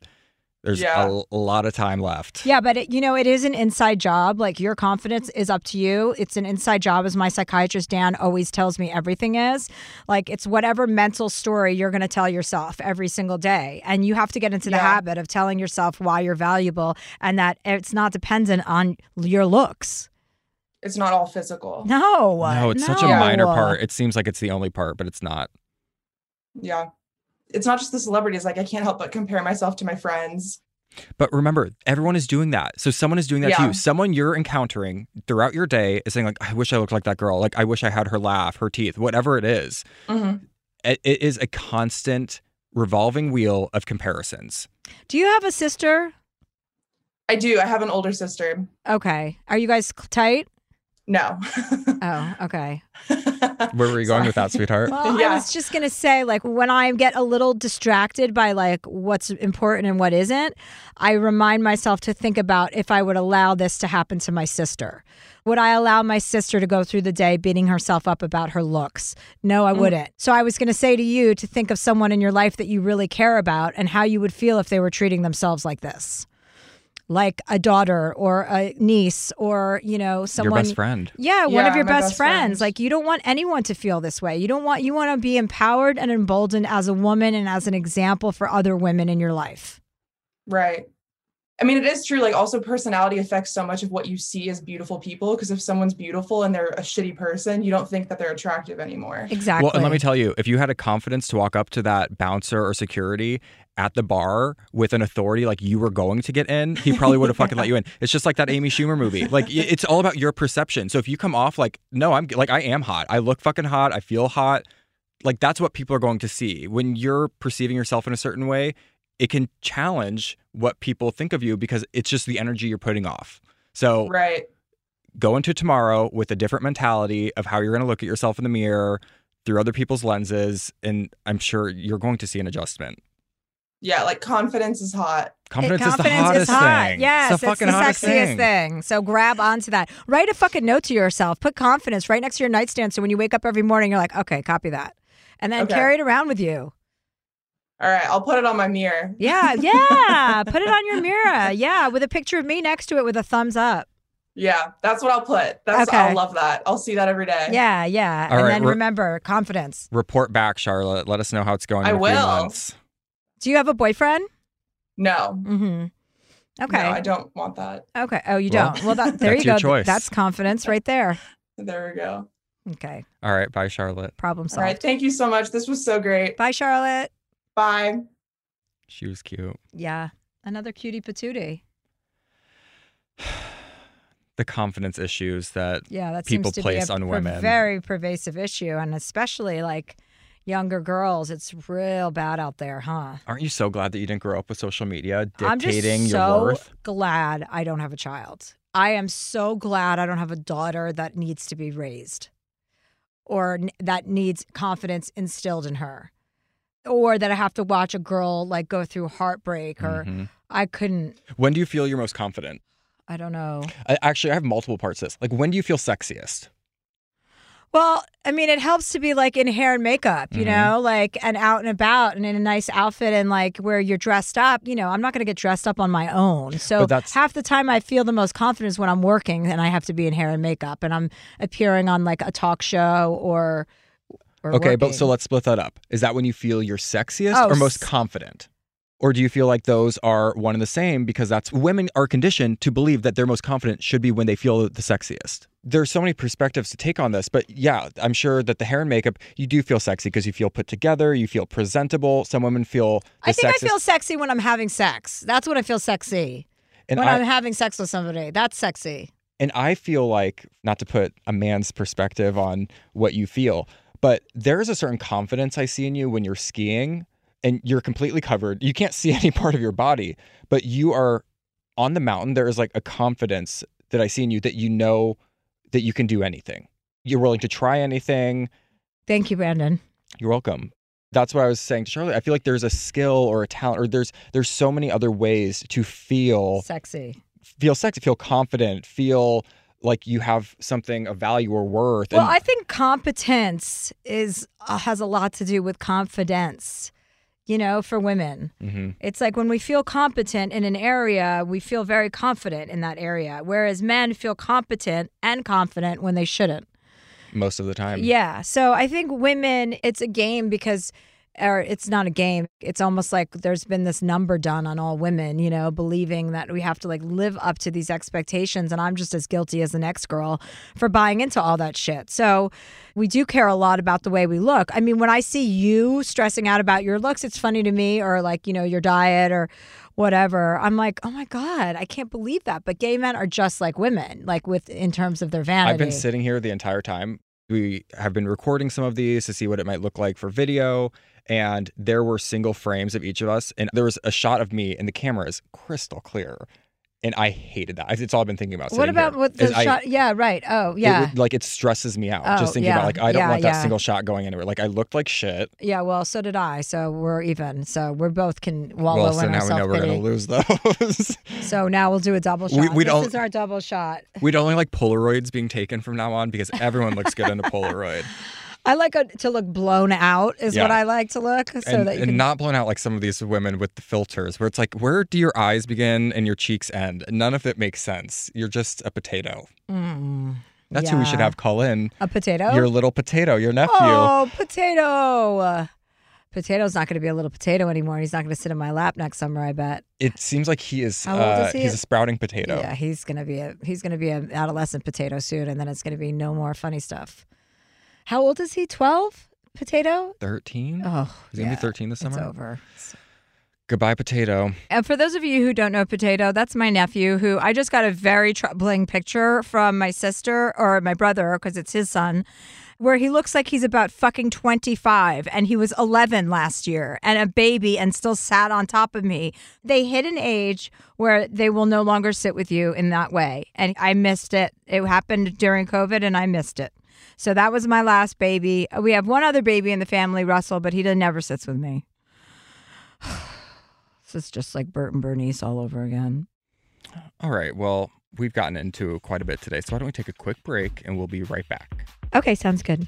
There's yeah. a, a lot of time left. Yeah, but, it, you know, it is an inside job. Like, your confidence is up to you. It's an inside job, as my psychiatrist, Dan, always tells me everything is. Like, it's whatever mental story you're going to tell yourself every single day. And you have to get into the yeah. habit of telling yourself why you're valuable and that it's not dependent on your looks. It's not all physical. No. No, it's no. such a minor part. It seems like it's the only part, but it's not. Yeah. It's not just the celebrities. Like, I can't help but compare myself to my friends. But remember, everyone is doing that. So someone is doing that yeah. to you. Someone you're encountering throughout your day is saying, like, I wish I looked like that girl. Like, I wish I had her laugh, her teeth, whatever it is. Mm-hmm. It, it is a constant revolving wheel of comparisons. Do you have a sister? I do. I have an older sister. Okay. Are you guys tight? No. Oh, okay. Where were you going Sorry. With that, sweetheart? Well, yeah. I was just going to say, like, when I get a little distracted by, like, what's important and what isn't, I remind myself to think about if I would allow this to happen to my sister. Would I allow my sister to go through the day beating herself up about her looks? No, I wouldn't. Mm. So I was going to say to you to think of someone in your life that you really care about and how you would feel if they were treating themselves like this. like a daughter or a niece or, you know, someone. Your best friend. Yeah, one yeah, of your best, best friends. friends. Like, you don't want anyone to feel this way. You don't want, you want to be empowered and emboldened as a woman and as an example for other women in your life. Right. I mean, it is true. Like, also personality affects so much of what you see as beautiful people. Because if someone's beautiful and they're a shitty person, you don't think that they're attractive anymore. Exactly. Well, and let me tell you, if you had a confidence to walk up to that bouncer or security at the bar with an authority like you were going to get in, he probably would have fucking let you in. It's just like that Amy Schumer movie. Like, it's all about your perception. So if you come off like, no, I'm like, I am hot. I look fucking hot. I feel hot. Like, that's what people are going to see. When you're perceiving yourself in a certain way, it can challenge what people think of you because it's just the energy you're putting off. So right. Go into tomorrow with a different mentality of how you're going to look at yourself in the mirror through other people's lenses. And I'm sure you're going to see an adjustment. Yeah, like confidence is hot. Confidence, it, confidence is the hottest is hot. thing. Yes, it's the, it's the sexiest thing. thing. So grab onto that. Write a fucking note to yourself. Put confidence right next to your nightstand so when you wake up every morning, you're like, okay, copy that. And then okay. carry it around with you. All right, I'll put it on my mirror. Yeah, yeah. Put it on your mirror. Yeah, with a picture of me next to it with a thumbs up. Yeah, that's what I'll put. That's okay. I'll love that. I'll see that every day. Yeah, yeah. All and right, then re- remember, confidence. Report back, Charlotte. Let us know how it's going I in a will. few months. Do you have a boyfriend? No. Mm-hmm. Okay. No, I don't want that. Okay. Oh, you don't? Well, well that, there you go. Choice. That's confidence right there. There we go. Okay. All right, bye, Charlotte. Problem solved. All right, thank you so much. This was so great. Bye, Charlotte. Bye. She was cute. Yeah. Another cutie patootie. The confidence issues that, yeah, that people place be a on women. It's a very pervasive issue. And especially like younger girls, it's real bad out there, huh? Aren't you so glad that you didn't grow up with social media dictating your so worth? I'm just so glad I don't have a child. I am so glad I don't have a daughter that needs to be raised or that needs confidence instilled in her. Or that I have to watch a girl like go through heartbreak or mm-hmm. I couldn't. When do you feel you're most confident? I don't know. I, actually, I have multiple parts of this. Like, when do you feel sexiest? Well, I mean, it helps to be like in hair and makeup, you mm-hmm. know, like and out and about and in a nice outfit and like where you're dressed up. You know, I'm not going to get dressed up on my own. So that's... half the time I feel the most confident is when I'm working and I have to be in hair and makeup and I'm appearing on like a talk show or... Okay, working. But so let's split that up. Is that when you feel you're sexiest oh, or most confident? Or do you feel like those are one and the same because that's women are conditioned to believe that their most confident should be when they feel the sexiest? There's so many perspectives to take on this, but yeah, I'm sure that the hair and makeup, you do feel sexy because you feel put together, you feel presentable. Some women feel I think sexiest. I feel sexy when I'm having sex. That's when I feel sexy. And when I, I'm having sex with somebody, that's sexy. And I feel like, not to put a man's perspective on what you feel, but there is a certain confidence I see in you when you're skiing and you're completely covered. You can't see any part of your body, but you are on the mountain. There is like a confidence that I see in you that you know that you can do anything. You're willing to try anything. Thank you, Brandon. You're welcome. That's what I was saying to Charlotte. I feel like there's a skill or a talent or there's there's so many other ways to feel sexy, feel sexy, feel confident, feel like you have something of value or worth. Well, and I think competence is uh, has a lot to do with confidence, you know, for women. Mm-hmm. It's like when we feel competent in an area, we feel very confident in that area, whereas men feel competent and confident when they shouldn't. Most of the time. Yeah. So I think women, it's a game because... or it's not a game. It's almost like there's been this number done on all women, you know, believing that we have to like live up to these expectations. And I'm just as guilty as the next girl for buying into all that shit. So we do care a lot about the way we look. I mean, when I see you stressing out about your looks, it's funny to me, or like, you know, your diet or whatever. I'm like, oh my God, I can't believe that. But gay men are just like women, like with in terms of their vanity. I've been sitting here the entire time. We have been recording some of these to see what it might look like for video. And there were single frames of each of us. And there was a shot of me and the camera is crystal clear. And I hated that. It's all I've been thinking about. What about what the shot? I, yeah, right. Oh, yeah. It would, like it stresses me out. Oh, just thinking yeah. about like, I don't yeah, want that yeah. single shot going anywhere. Like I looked like shit. Yeah, well, so did I. So we're even. So we're both can wallow well, so in our self-pity. Well, so now we know we're going to lose those. So now we'll do a double shot. We, we this don't, is our double shot. We'd only like Polaroids being taken from now on because everyone looks good in a Polaroid. I like a, to look blown out is yeah. what I like to look. So and, that you and can... not blown out like some of these women with the filters where it's like, where do your eyes begin and your cheeks end? None of it makes sense. You're just a potato. Mm. That's yeah. who we should have call in. A potato? Your little potato, your nephew. Oh, potato. Potato's not going to be a little potato anymore. He's not going to sit in my lap next summer, I bet. It seems like he is, How old is he? Uh, he's a sprouting potato. Yeah, he's going to be a he's going to be an adolescent potato soon, and then it's going to be no more funny stuff. How old is he? twelve? Potato? thirteen? Oh, He's yeah. going to be thirteen this summer? It's over. It's... Goodbye, potato. And for those of you who don't know potato, that's my nephew who I just got a very troubling picture from my sister or my brother because it's his son, where he looks like he's about fucking twenty-five and he was eleven last year and a baby and still sat on top of me. They hit an age where they will no longer sit with you in that way. And I missed it. It happened during COVID and I missed it. So that was my last baby. We have one other baby in the family, Russell, but he never sits with me. This is just like Bert and Bernice all over again. All right. Well, we've gotten into quite a bit today. So why don't we take a quick break and we'll be right back. Okay. Sounds good.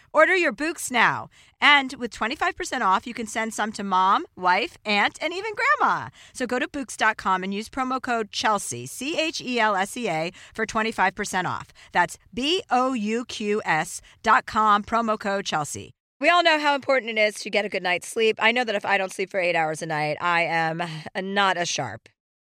Order your Bouqs now. And with twenty-five percent off, you can send some to mom, wife, aunt, and even grandma. So go to Bouqs dot com and use promo code Chelsea, C H E L S E A, for twenty-five percent off. That's B O U Q S dot com, promo code Chelsea. We all know how important it is to get a good night's sleep. I know that if I don't sleep for eight hours a night, I am not as sharp.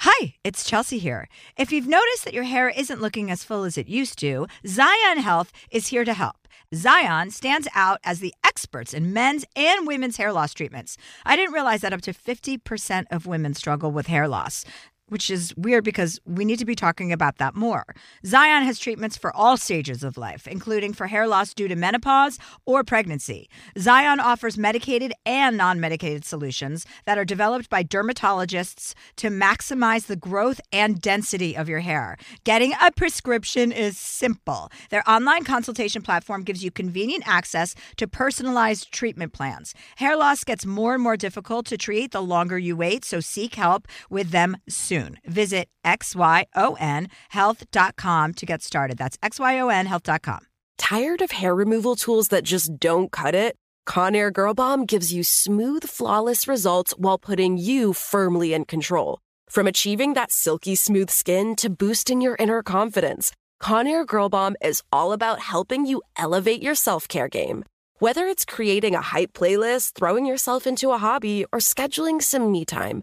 Hi, it's Chelsea here. If you've noticed that your hair isn't looking as full as it used to, Xyon Health is here to help. Xyon stands out as the experts in men's and women's hair loss treatments. I didn't realize that up to fifty percent of women struggle with hair loss, which is weird because we need to be talking about that more. Xyon has treatments for all stages of life, including for hair loss due to menopause or pregnancy. Xyon offers medicated and non-medicated solutions that are developed by dermatologists to maximize the growth and density of your hair. Getting a prescription is simple. Their online consultation platform gives you convenient access to personalized treatment plans. Hair loss gets more and more difficult to treat the longer you wait, so seek help with them soon. Visit Xyon health dot com to get started. That's Xyon health dot com. Tired of hair removal tools that just don't cut it? Conair Girl Bomb gives you smooth, flawless results while putting you firmly in control. From achieving that silky smooth skin to boosting your inner confidence, Conair Girl Bomb is all about helping you elevate your self-care game. Whether it's creating a hype playlist, throwing yourself into a hobby, or scheduling some me time,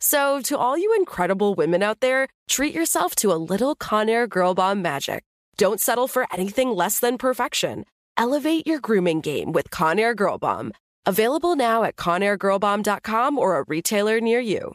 So to all you incredible women out there, treat yourself to a little Conair Girl Bomb magic. Don't settle for anything less than perfection. Elevate your grooming game with Conair Girl Bomb. Available now at conair girl bomb dot com or a retailer near you.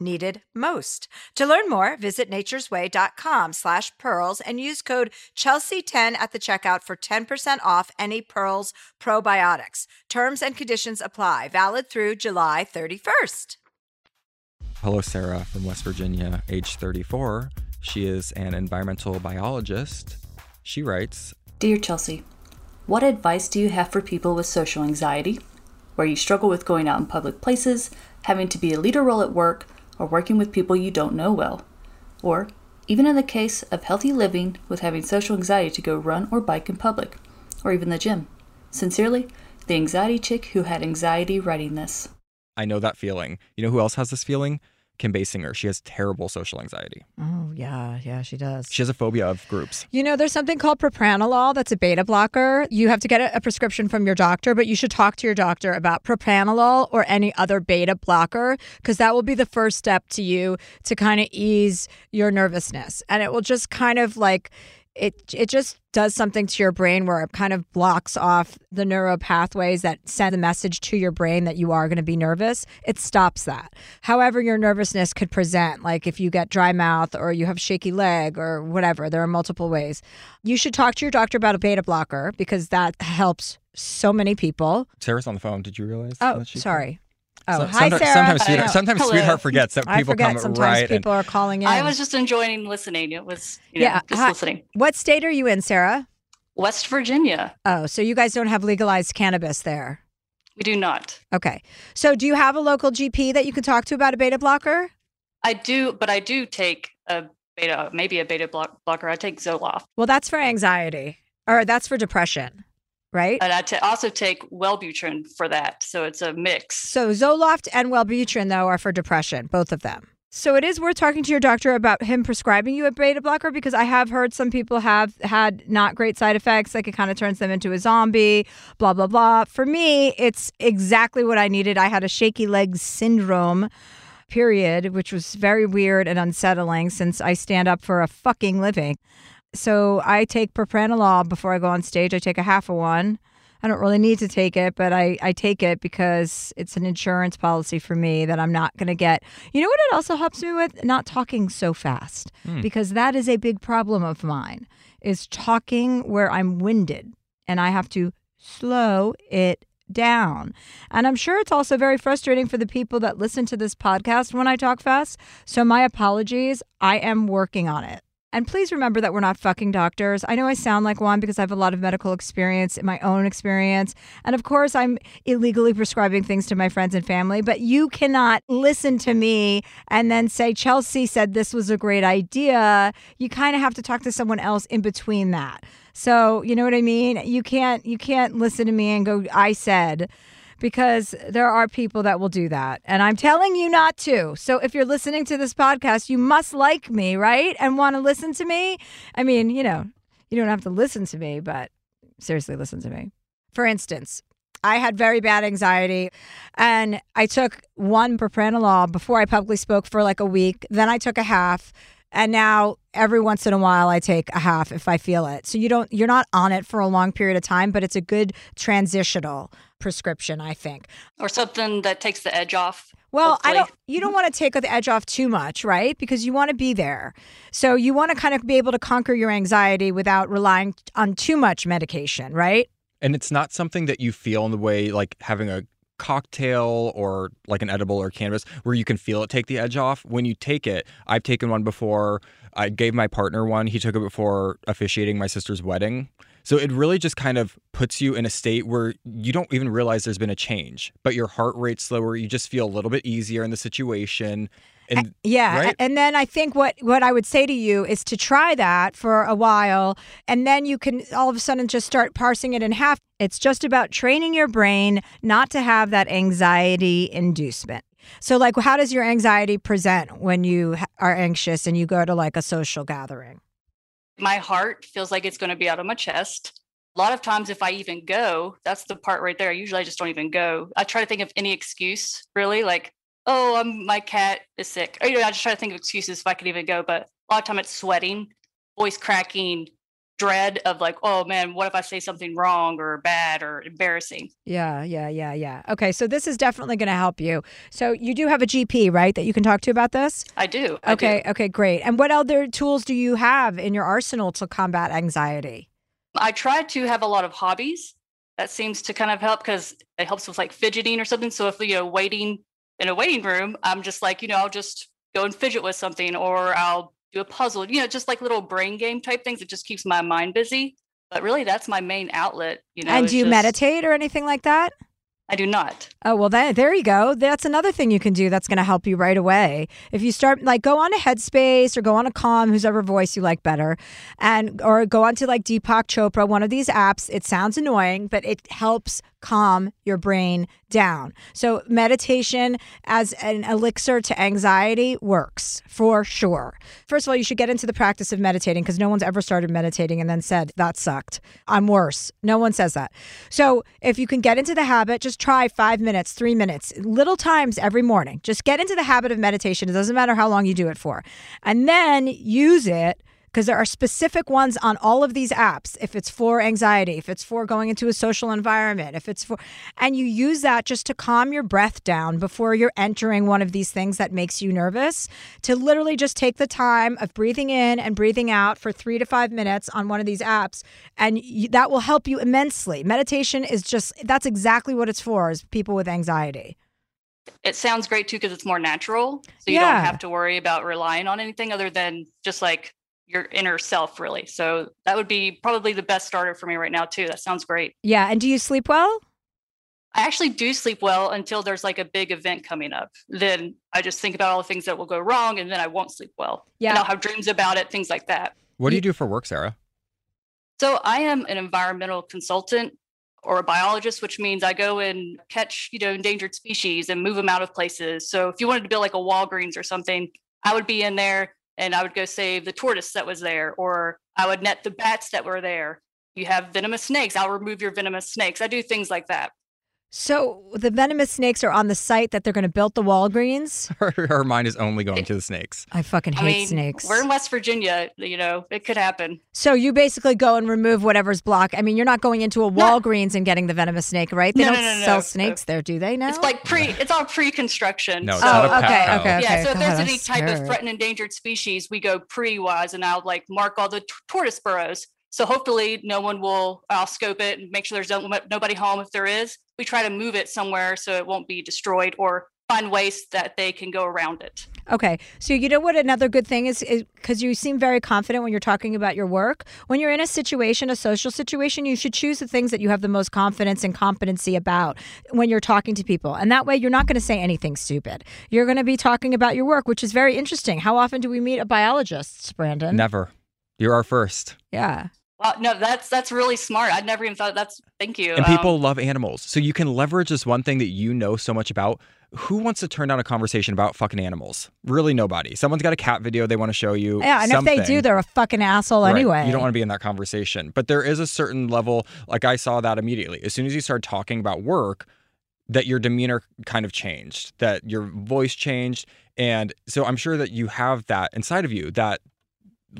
needed most. To learn more, visit naturesway dot com slash pearls and use code Chelsea ten at the checkout for ten percent off any Pearls probiotics. Terms and conditions apply. Valid through July thirty-first. Hello, Sarah from West Virginia, age thirty-four. She is an environmental biologist. She writes, Dear Chelsea, what advice do you have for people with social anxiety, where you struggle with going out in public places, having to be a leader role at work, or working with people you don't know well, or even in the case of healthy living with having social anxiety to go run or bike in public, or even the gym? Sincerely, the anxiety chick who had anxiety writing this. I know that feeling. You know who else has this feeling? Kim Basinger. She has terrible social anxiety. Oh, yeah. Yeah, she does. She has a phobia of groups. You know, there's something called propranolol that's a beta blocker. You have to get a prescription from your doctor, but you should talk to your doctor about propranolol or any other beta blocker, because that will be the first step to you to kind of ease your nervousness. And it will just kind of like... It it just does something to your brain where it kind of blocks off the neuro pathways that send a message to your brain that you are going to be nervous. It stops that. However, your nervousness could present, like if you get dry mouth or you have shaky leg or whatever. There are multiple ways. You should talk to your doctor about a beta blocker because that helps so many people. Sarah's on the phone. Did you realize? Oh, that she sorry. Called? Oh, so, hi, sometimes, Sarah. Sometimes, sweetheart, sometimes sweetheart forgets that I people forget. come sometimes right. Sometimes people and, are calling in. I was just enjoying listening. It was, you know, yeah, just hi. listening. What state are you in, Sarah? West Virginia. Oh, so you guys don't have legalized cannabis there? We do not. Okay. So do you have a local G P that you can talk to about a beta blocker? I do, but I do take a beta, maybe a beta block, blocker. I take Zoloft. Well, that's for anxiety, or that's for depression. Right. And I t- also take Wellbutrin for that. So it's a mix. So Zoloft and Wellbutrin, though, are for depression, both of them. So it is worth talking to your doctor about him prescribing you a beta blocker, because I have heard some people have had not great side effects, like it kind of turns them into a zombie, blah, blah, blah. For me, it's exactly what I needed. I had a shaky leg syndrome period, which was very weird and unsettling since I stand up for a fucking living. So I take propranolol before I go on stage. I take a half of one. I don't really need to take it, but I, I take it because it's an insurance policy for me that I'm not going to get. You know what it also helps me with? Not talking so fast, mm. because that is a big problem of mine, is talking where I'm winded and I have to slow it down. And I'm sure it's also very frustrating for the people that listen to this podcast when I talk fast. So my apologies. I am working on it. And please remember that we're not fucking doctors. I know I sound like one because I have a lot of medical experience, my own experience. And of course, I'm illegally prescribing things to my friends and family. But you cannot listen to me and then say, Chelsea said this was a great idea. You kind of have to talk to someone else in between that. So you know what I mean? You can't you can't listen to me and go, I said, because there are people that will do that. And I'm telling you not to. So if you're listening to this podcast, you must like me, right? And want to listen to me. I mean, you know, you don't have to listen to me, but seriously, listen to me. For instance, I had very bad anxiety and I took one propranolol before I publicly spoke for like a week. Then I took a half. And now every once in a while I take a half if I feel it. So you don't, you're not on it for a long period of time, but it's a good transitional prescription, I think. Or something that takes the edge off. Well, hopefully. I don't, you don't want to take the edge off too much, right? Because you want to be there. So you want to kind of be able to conquer your anxiety without relying on too much medication, right? And it's not something that you feel in the way like having a cocktail or like an edible or cannabis where you can feel it take the edge off when you take it. I've taken one before. I gave my partner one. He took it before officiating my sister's wedding. So it really just kind of puts you in a state where you don't even realize there's been a change, but your heart rate's slower. You just feel a little bit easier in the situation. And, yeah. Right? And then I think what, what I would say to you is to try that for a while, and then you can all of a sudden just start parsing it in half. It's just about training your brain not to have that anxiety inducement. So like, how does your anxiety present when you are anxious and you go to like a social gathering? My heart feels like it's going to be out of my chest. A lot of times if I even go, that's the part right there. Usually I just don't even go. I try to think of any excuse, really, like, oh, um, my cat is sick. Or, you know, I just try to think of excuses if I could even go. But a lot of time it's sweating, voice cracking, dread of like, oh, man, what if I say something wrong or bad or embarrassing? Yeah, yeah, yeah, yeah. Okay, so this is definitely going to help you. So you do have a G P, right, that you can talk to about this? I do. I okay, do. okay, great. And what other tools do you have in your arsenal to combat anxiety? I try to have a lot of hobbies. That seems to kind of help because it helps with like fidgeting or something. So if, you know, waiting in a waiting room, I'm just like, you know, I'll just go and fidget with something, or I'll do a puzzle, you know, just like little brain game type things. It just keeps my mind busy. But really, that's my main outlet. You know, and do you just meditate or anything like that? I do not. Oh, well, that, there you go. That's another thing you can do that's going to help you right away. If you start, like, go on to Headspace or go on to Calm, whosever voice you like better, and or go on to, like, Deepak Chopra, one of these apps. It sounds annoying, but it helps calm your brain down. So meditation as an elixir to anxiety works for sure. First of all, you should get into the practice of meditating, because no one's ever started meditating and then said, that sucked, I'm worse. No one says that. So if you can get into the habit, just try five minutes, three minutes, little times every morning. Just get into the habit of meditation. It doesn't matter how long you do it for. And then use it, because there are specific ones on all of these apps. If it's for anxiety, if it's for going into a social environment, if it's for, and you use that just to calm your breath down before you're entering one of these things that makes you nervous, to literally just take the time of breathing in and breathing out for three to five minutes on one of these apps. And you, that will help you immensely. Meditation is just, that's exactly what it's for, is people with anxiety. It sounds great too, because it's more natural. So you yeah. don't have to worry about relying on anything other than just like your inner self, really. So that would be probably the best starter for me right now too. That sounds great. Yeah. And do you sleep well? I actually do sleep well until there's like a big event coming up. Then I just think about all the things that will go wrong, and then I won't sleep well. Yeah. And I'll have dreams about it, things like that. What do you do for work, Sarah? So I am an environmental consultant or a biologist, which means I go and catch, you know, endangered species and move them out of places. So if you wanted to build like a Walgreens or something, I would be in there. And I would go save the tortoise that was there, or I would net the bats that were there. You have venomous snakes, I'll remove your venomous snakes. I do things like that. So the venomous snakes are on the site that they're going to build the Walgreens? Her, her mind is only going it, to the snakes. I fucking hate I mean, snakes. We're in West Virginia, you know, it could happen. So you basically go and remove whatever's blocked. I mean, you're not going into a Walgreens no. and getting the venomous snake, right? They no, don't no, no, sell no. snakes there, do they now? It's like pre, it's all pre-construction. No, it's so. not oh, a okay, okay, okay. Yeah, so if God, there's any type scared. of threatened endangered species, we go pre-wise, and I'll like mark all the t- tortoise burrows. So hopefully no one will, I'll scope it and make sure there's no, nobody home. If there is, we try to move it somewhere so it won't be destroyed, or find ways that they can go around it. Okay. So you know what another good thing is, because you seem very confident when you're talking about your work. When you're in a situation, a social situation, you should choose the things that you have the most confidence and competency about when you're talking to people. And that way you're not going to say anything stupid. You're going to be talking about your work, which is very interesting. How often do we meet a biologist, Brandon? Never. You're our first. Yeah. Uh, no, that's that's really smart. I'd never even thought that's thank you. And um, people love animals. So you can leverage this one thing that you know so much about. Who wants to turn down a conversation about fucking animals? Really nobody. Someone's got a cat video they want to show you. Yeah, and something. If they do, they're a fucking asshole right. anyway. You don't want to be in that conversation. But there is a certain level, like I saw that immediately. As soon as you start talking about work, that your demeanor kind of changed, that your voice changed. And so I'm sure that you have that inside of you, that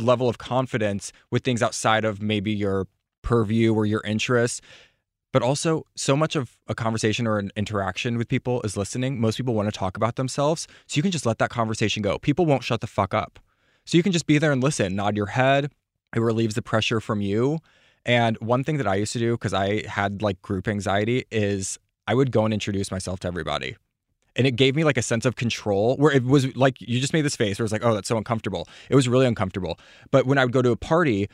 level of confidence with things outside of maybe your purview or your interests. But also, so much of a conversation or an interaction with people is listening. Most people want to talk about themselves. So you can just let that conversation go. People won't shut the fuck up. So you can just be there and listen, nod your head. It relieves the pressure from you. And one thing that I used to do, because I had like group anxiety, is I would go and introduce myself to everybody. And it gave me like a sense of control, where it was like, you just made this face where it was like, oh, that's so uncomfortable. It was really uncomfortable. But when I would go to a party,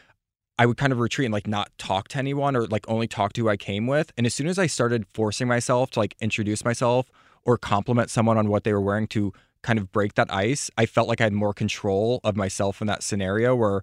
I would kind of retreat and like not talk to anyone, or like only talk to who I came with. And as soon as I started forcing myself to like introduce myself or compliment someone on what they were wearing to kind of break that ice, I felt like I had more control of myself in that scenario, where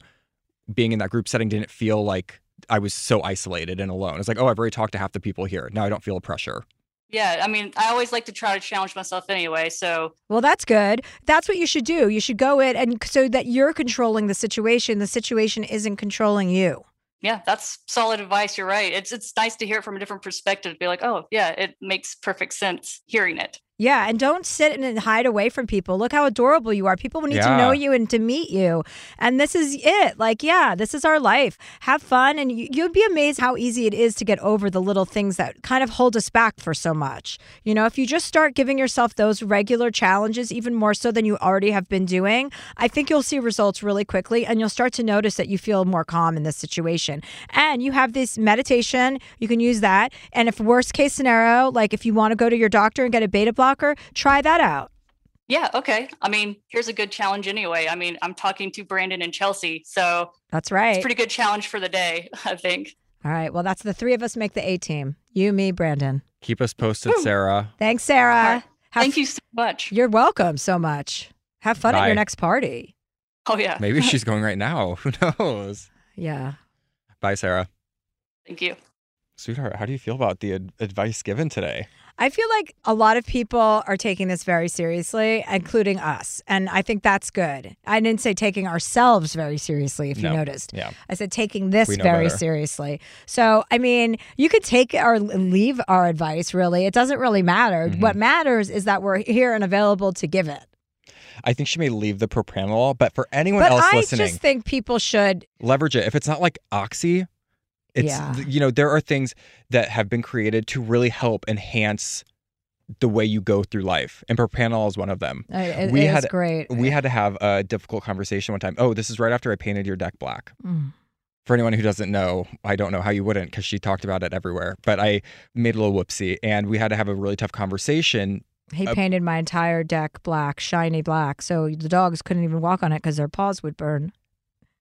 being in that group setting didn't feel like I was so isolated and alone. It's like, oh, I've already talked to half the people here. Now I don't feel the pressure. Yeah, I mean, I always like to try to challenge myself anyway, so. Well, that's good. That's what you should do. You should go in and so that you're controlling the situation. The situation isn't controlling you. Yeah, that's solid advice. You're right. It's it's nice to hear it from a different perspective, to be like, oh, yeah, it makes perfect sense hearing it. Yeah, and don't sit and hide away from people. Look how adorable you are. People need yeah. to know you and to meet you. And this is it. Like, yeah, this is our life. Have fun. And you, you'd be amazed how easy it is to get over the little things that kind of hold us back for so much. You know, if you just start giving yourself those regular challenges, even more so than you already have been doing, I think you'll see results really quickly, and you'll start to notice that you feel more calm in this situation. And you have this meditation. You can use that. And if worst case scenario, like if you want to go to your doctor and get a beta block, try that out. Yeah, okay. I mean, here's a good challenge anyway. I mean, I'm talking to Brandon and Chelsea, so that's right. It's a pretty good challenge for the day, I think. All right. Well, that's the three of us make the A team. You, me, Brandon. Keep us posted, Woo. Sarah. Thanks, Sarah. Have Thank f- you so much. You're welcome so much. Have fun Bye. At your next party. Oh, yeah. Maybe she's going right now. Who knows? Yeah. Bye, Sarah. Thank you. Sweetheart, how do you feel about the ad- advice given today? I feel like a lot of people are taking this very seriously, including us. And I think that's good. I didn't say taking ourselves very seriously, if no. you noticed. Yeah. I said taking this very better. seriously. So, I mean, you could take or leave our advice, really. It doesn't really matter. Mm-hmm. What matters is that we're here and available to give it. I think she may leave the propranolol, but for anyone but else I listening. I just think people should leverage it. If it's not like Oxy. It's, yeah. you know, there are things that have been created to really help enhance the way you go through life. And propranolol is one of them. It, we it had, is great. We had to have a difficult conversation one time. Oh, this is right after I painted your deck black. Mm. For anyone who doesn't know, I don't know how you wouldn't, because she talked about it everywhere. But I made a little whoopsie, and we had to have a really tough conversation. He painted uh, my entire deck black, shiny black. So the dogs couldn't even walk on it because their paws would burn.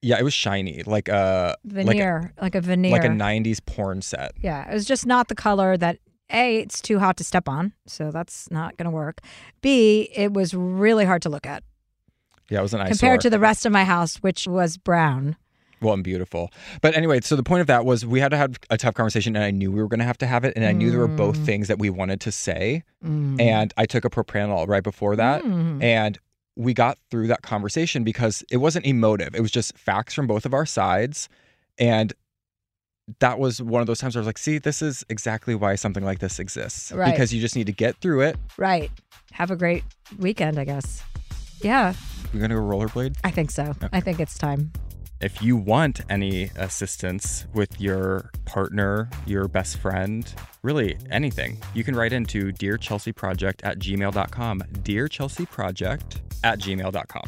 Yeah, it was shiny, like a veneer, like a, like a veneer, like a nineties porn set. Yeah, it was just not the color that A, it's too hot to step on, so that's not gonna work. B, it was really hard to look at. Yeah, it was an eyesore compared to the rest of my house, which was brown. Well, and beautiful. But anyway, so the point of that was we had to have a tough conversation, and I knew we were going to have to have it. And I mm. knew there were both things that we wanted to say. Mm. And I took a propranolol right before that. Mm. And we got through that conversation because it wasn't emotive. It was just facts from both of our sides. And that was one of those times where I was like, see, this is exactly why something like this exists. Right. Because you just need to get through it. Right. Have a great weekend, I guess. Yeah. We're going to go rollerblade? I think so. Okay. I think it's time. If you want any assistance with your partner, your best friend, really anything, you can write into dear chelsea project at gmail dot com. dear chelsea project at gmail dot com.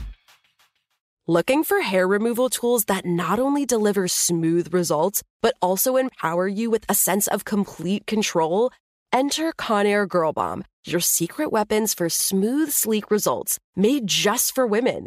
Looking for hair removal tools that not only deliver smooth results, but also empower you with a sense of complete control? Enter Conair Girl Bomb, your secret weapons for smooth, sleek results, made just for women.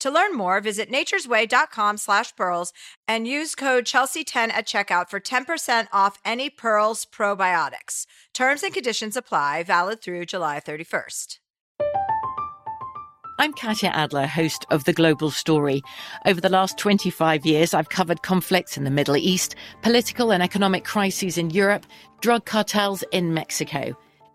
To learn more, visit naturesway.com slash pearls and use code Chelsea ten at checkout for ten percent off any Pearls probiotics. Terms and conditions apply, valid through July thirty-first. I'm Katya Adler, host of The Global Story. Over the last twenty-five years, I've covered conflicts in the Middle East, political and economic crises in Europe, drug cartels in Mexico.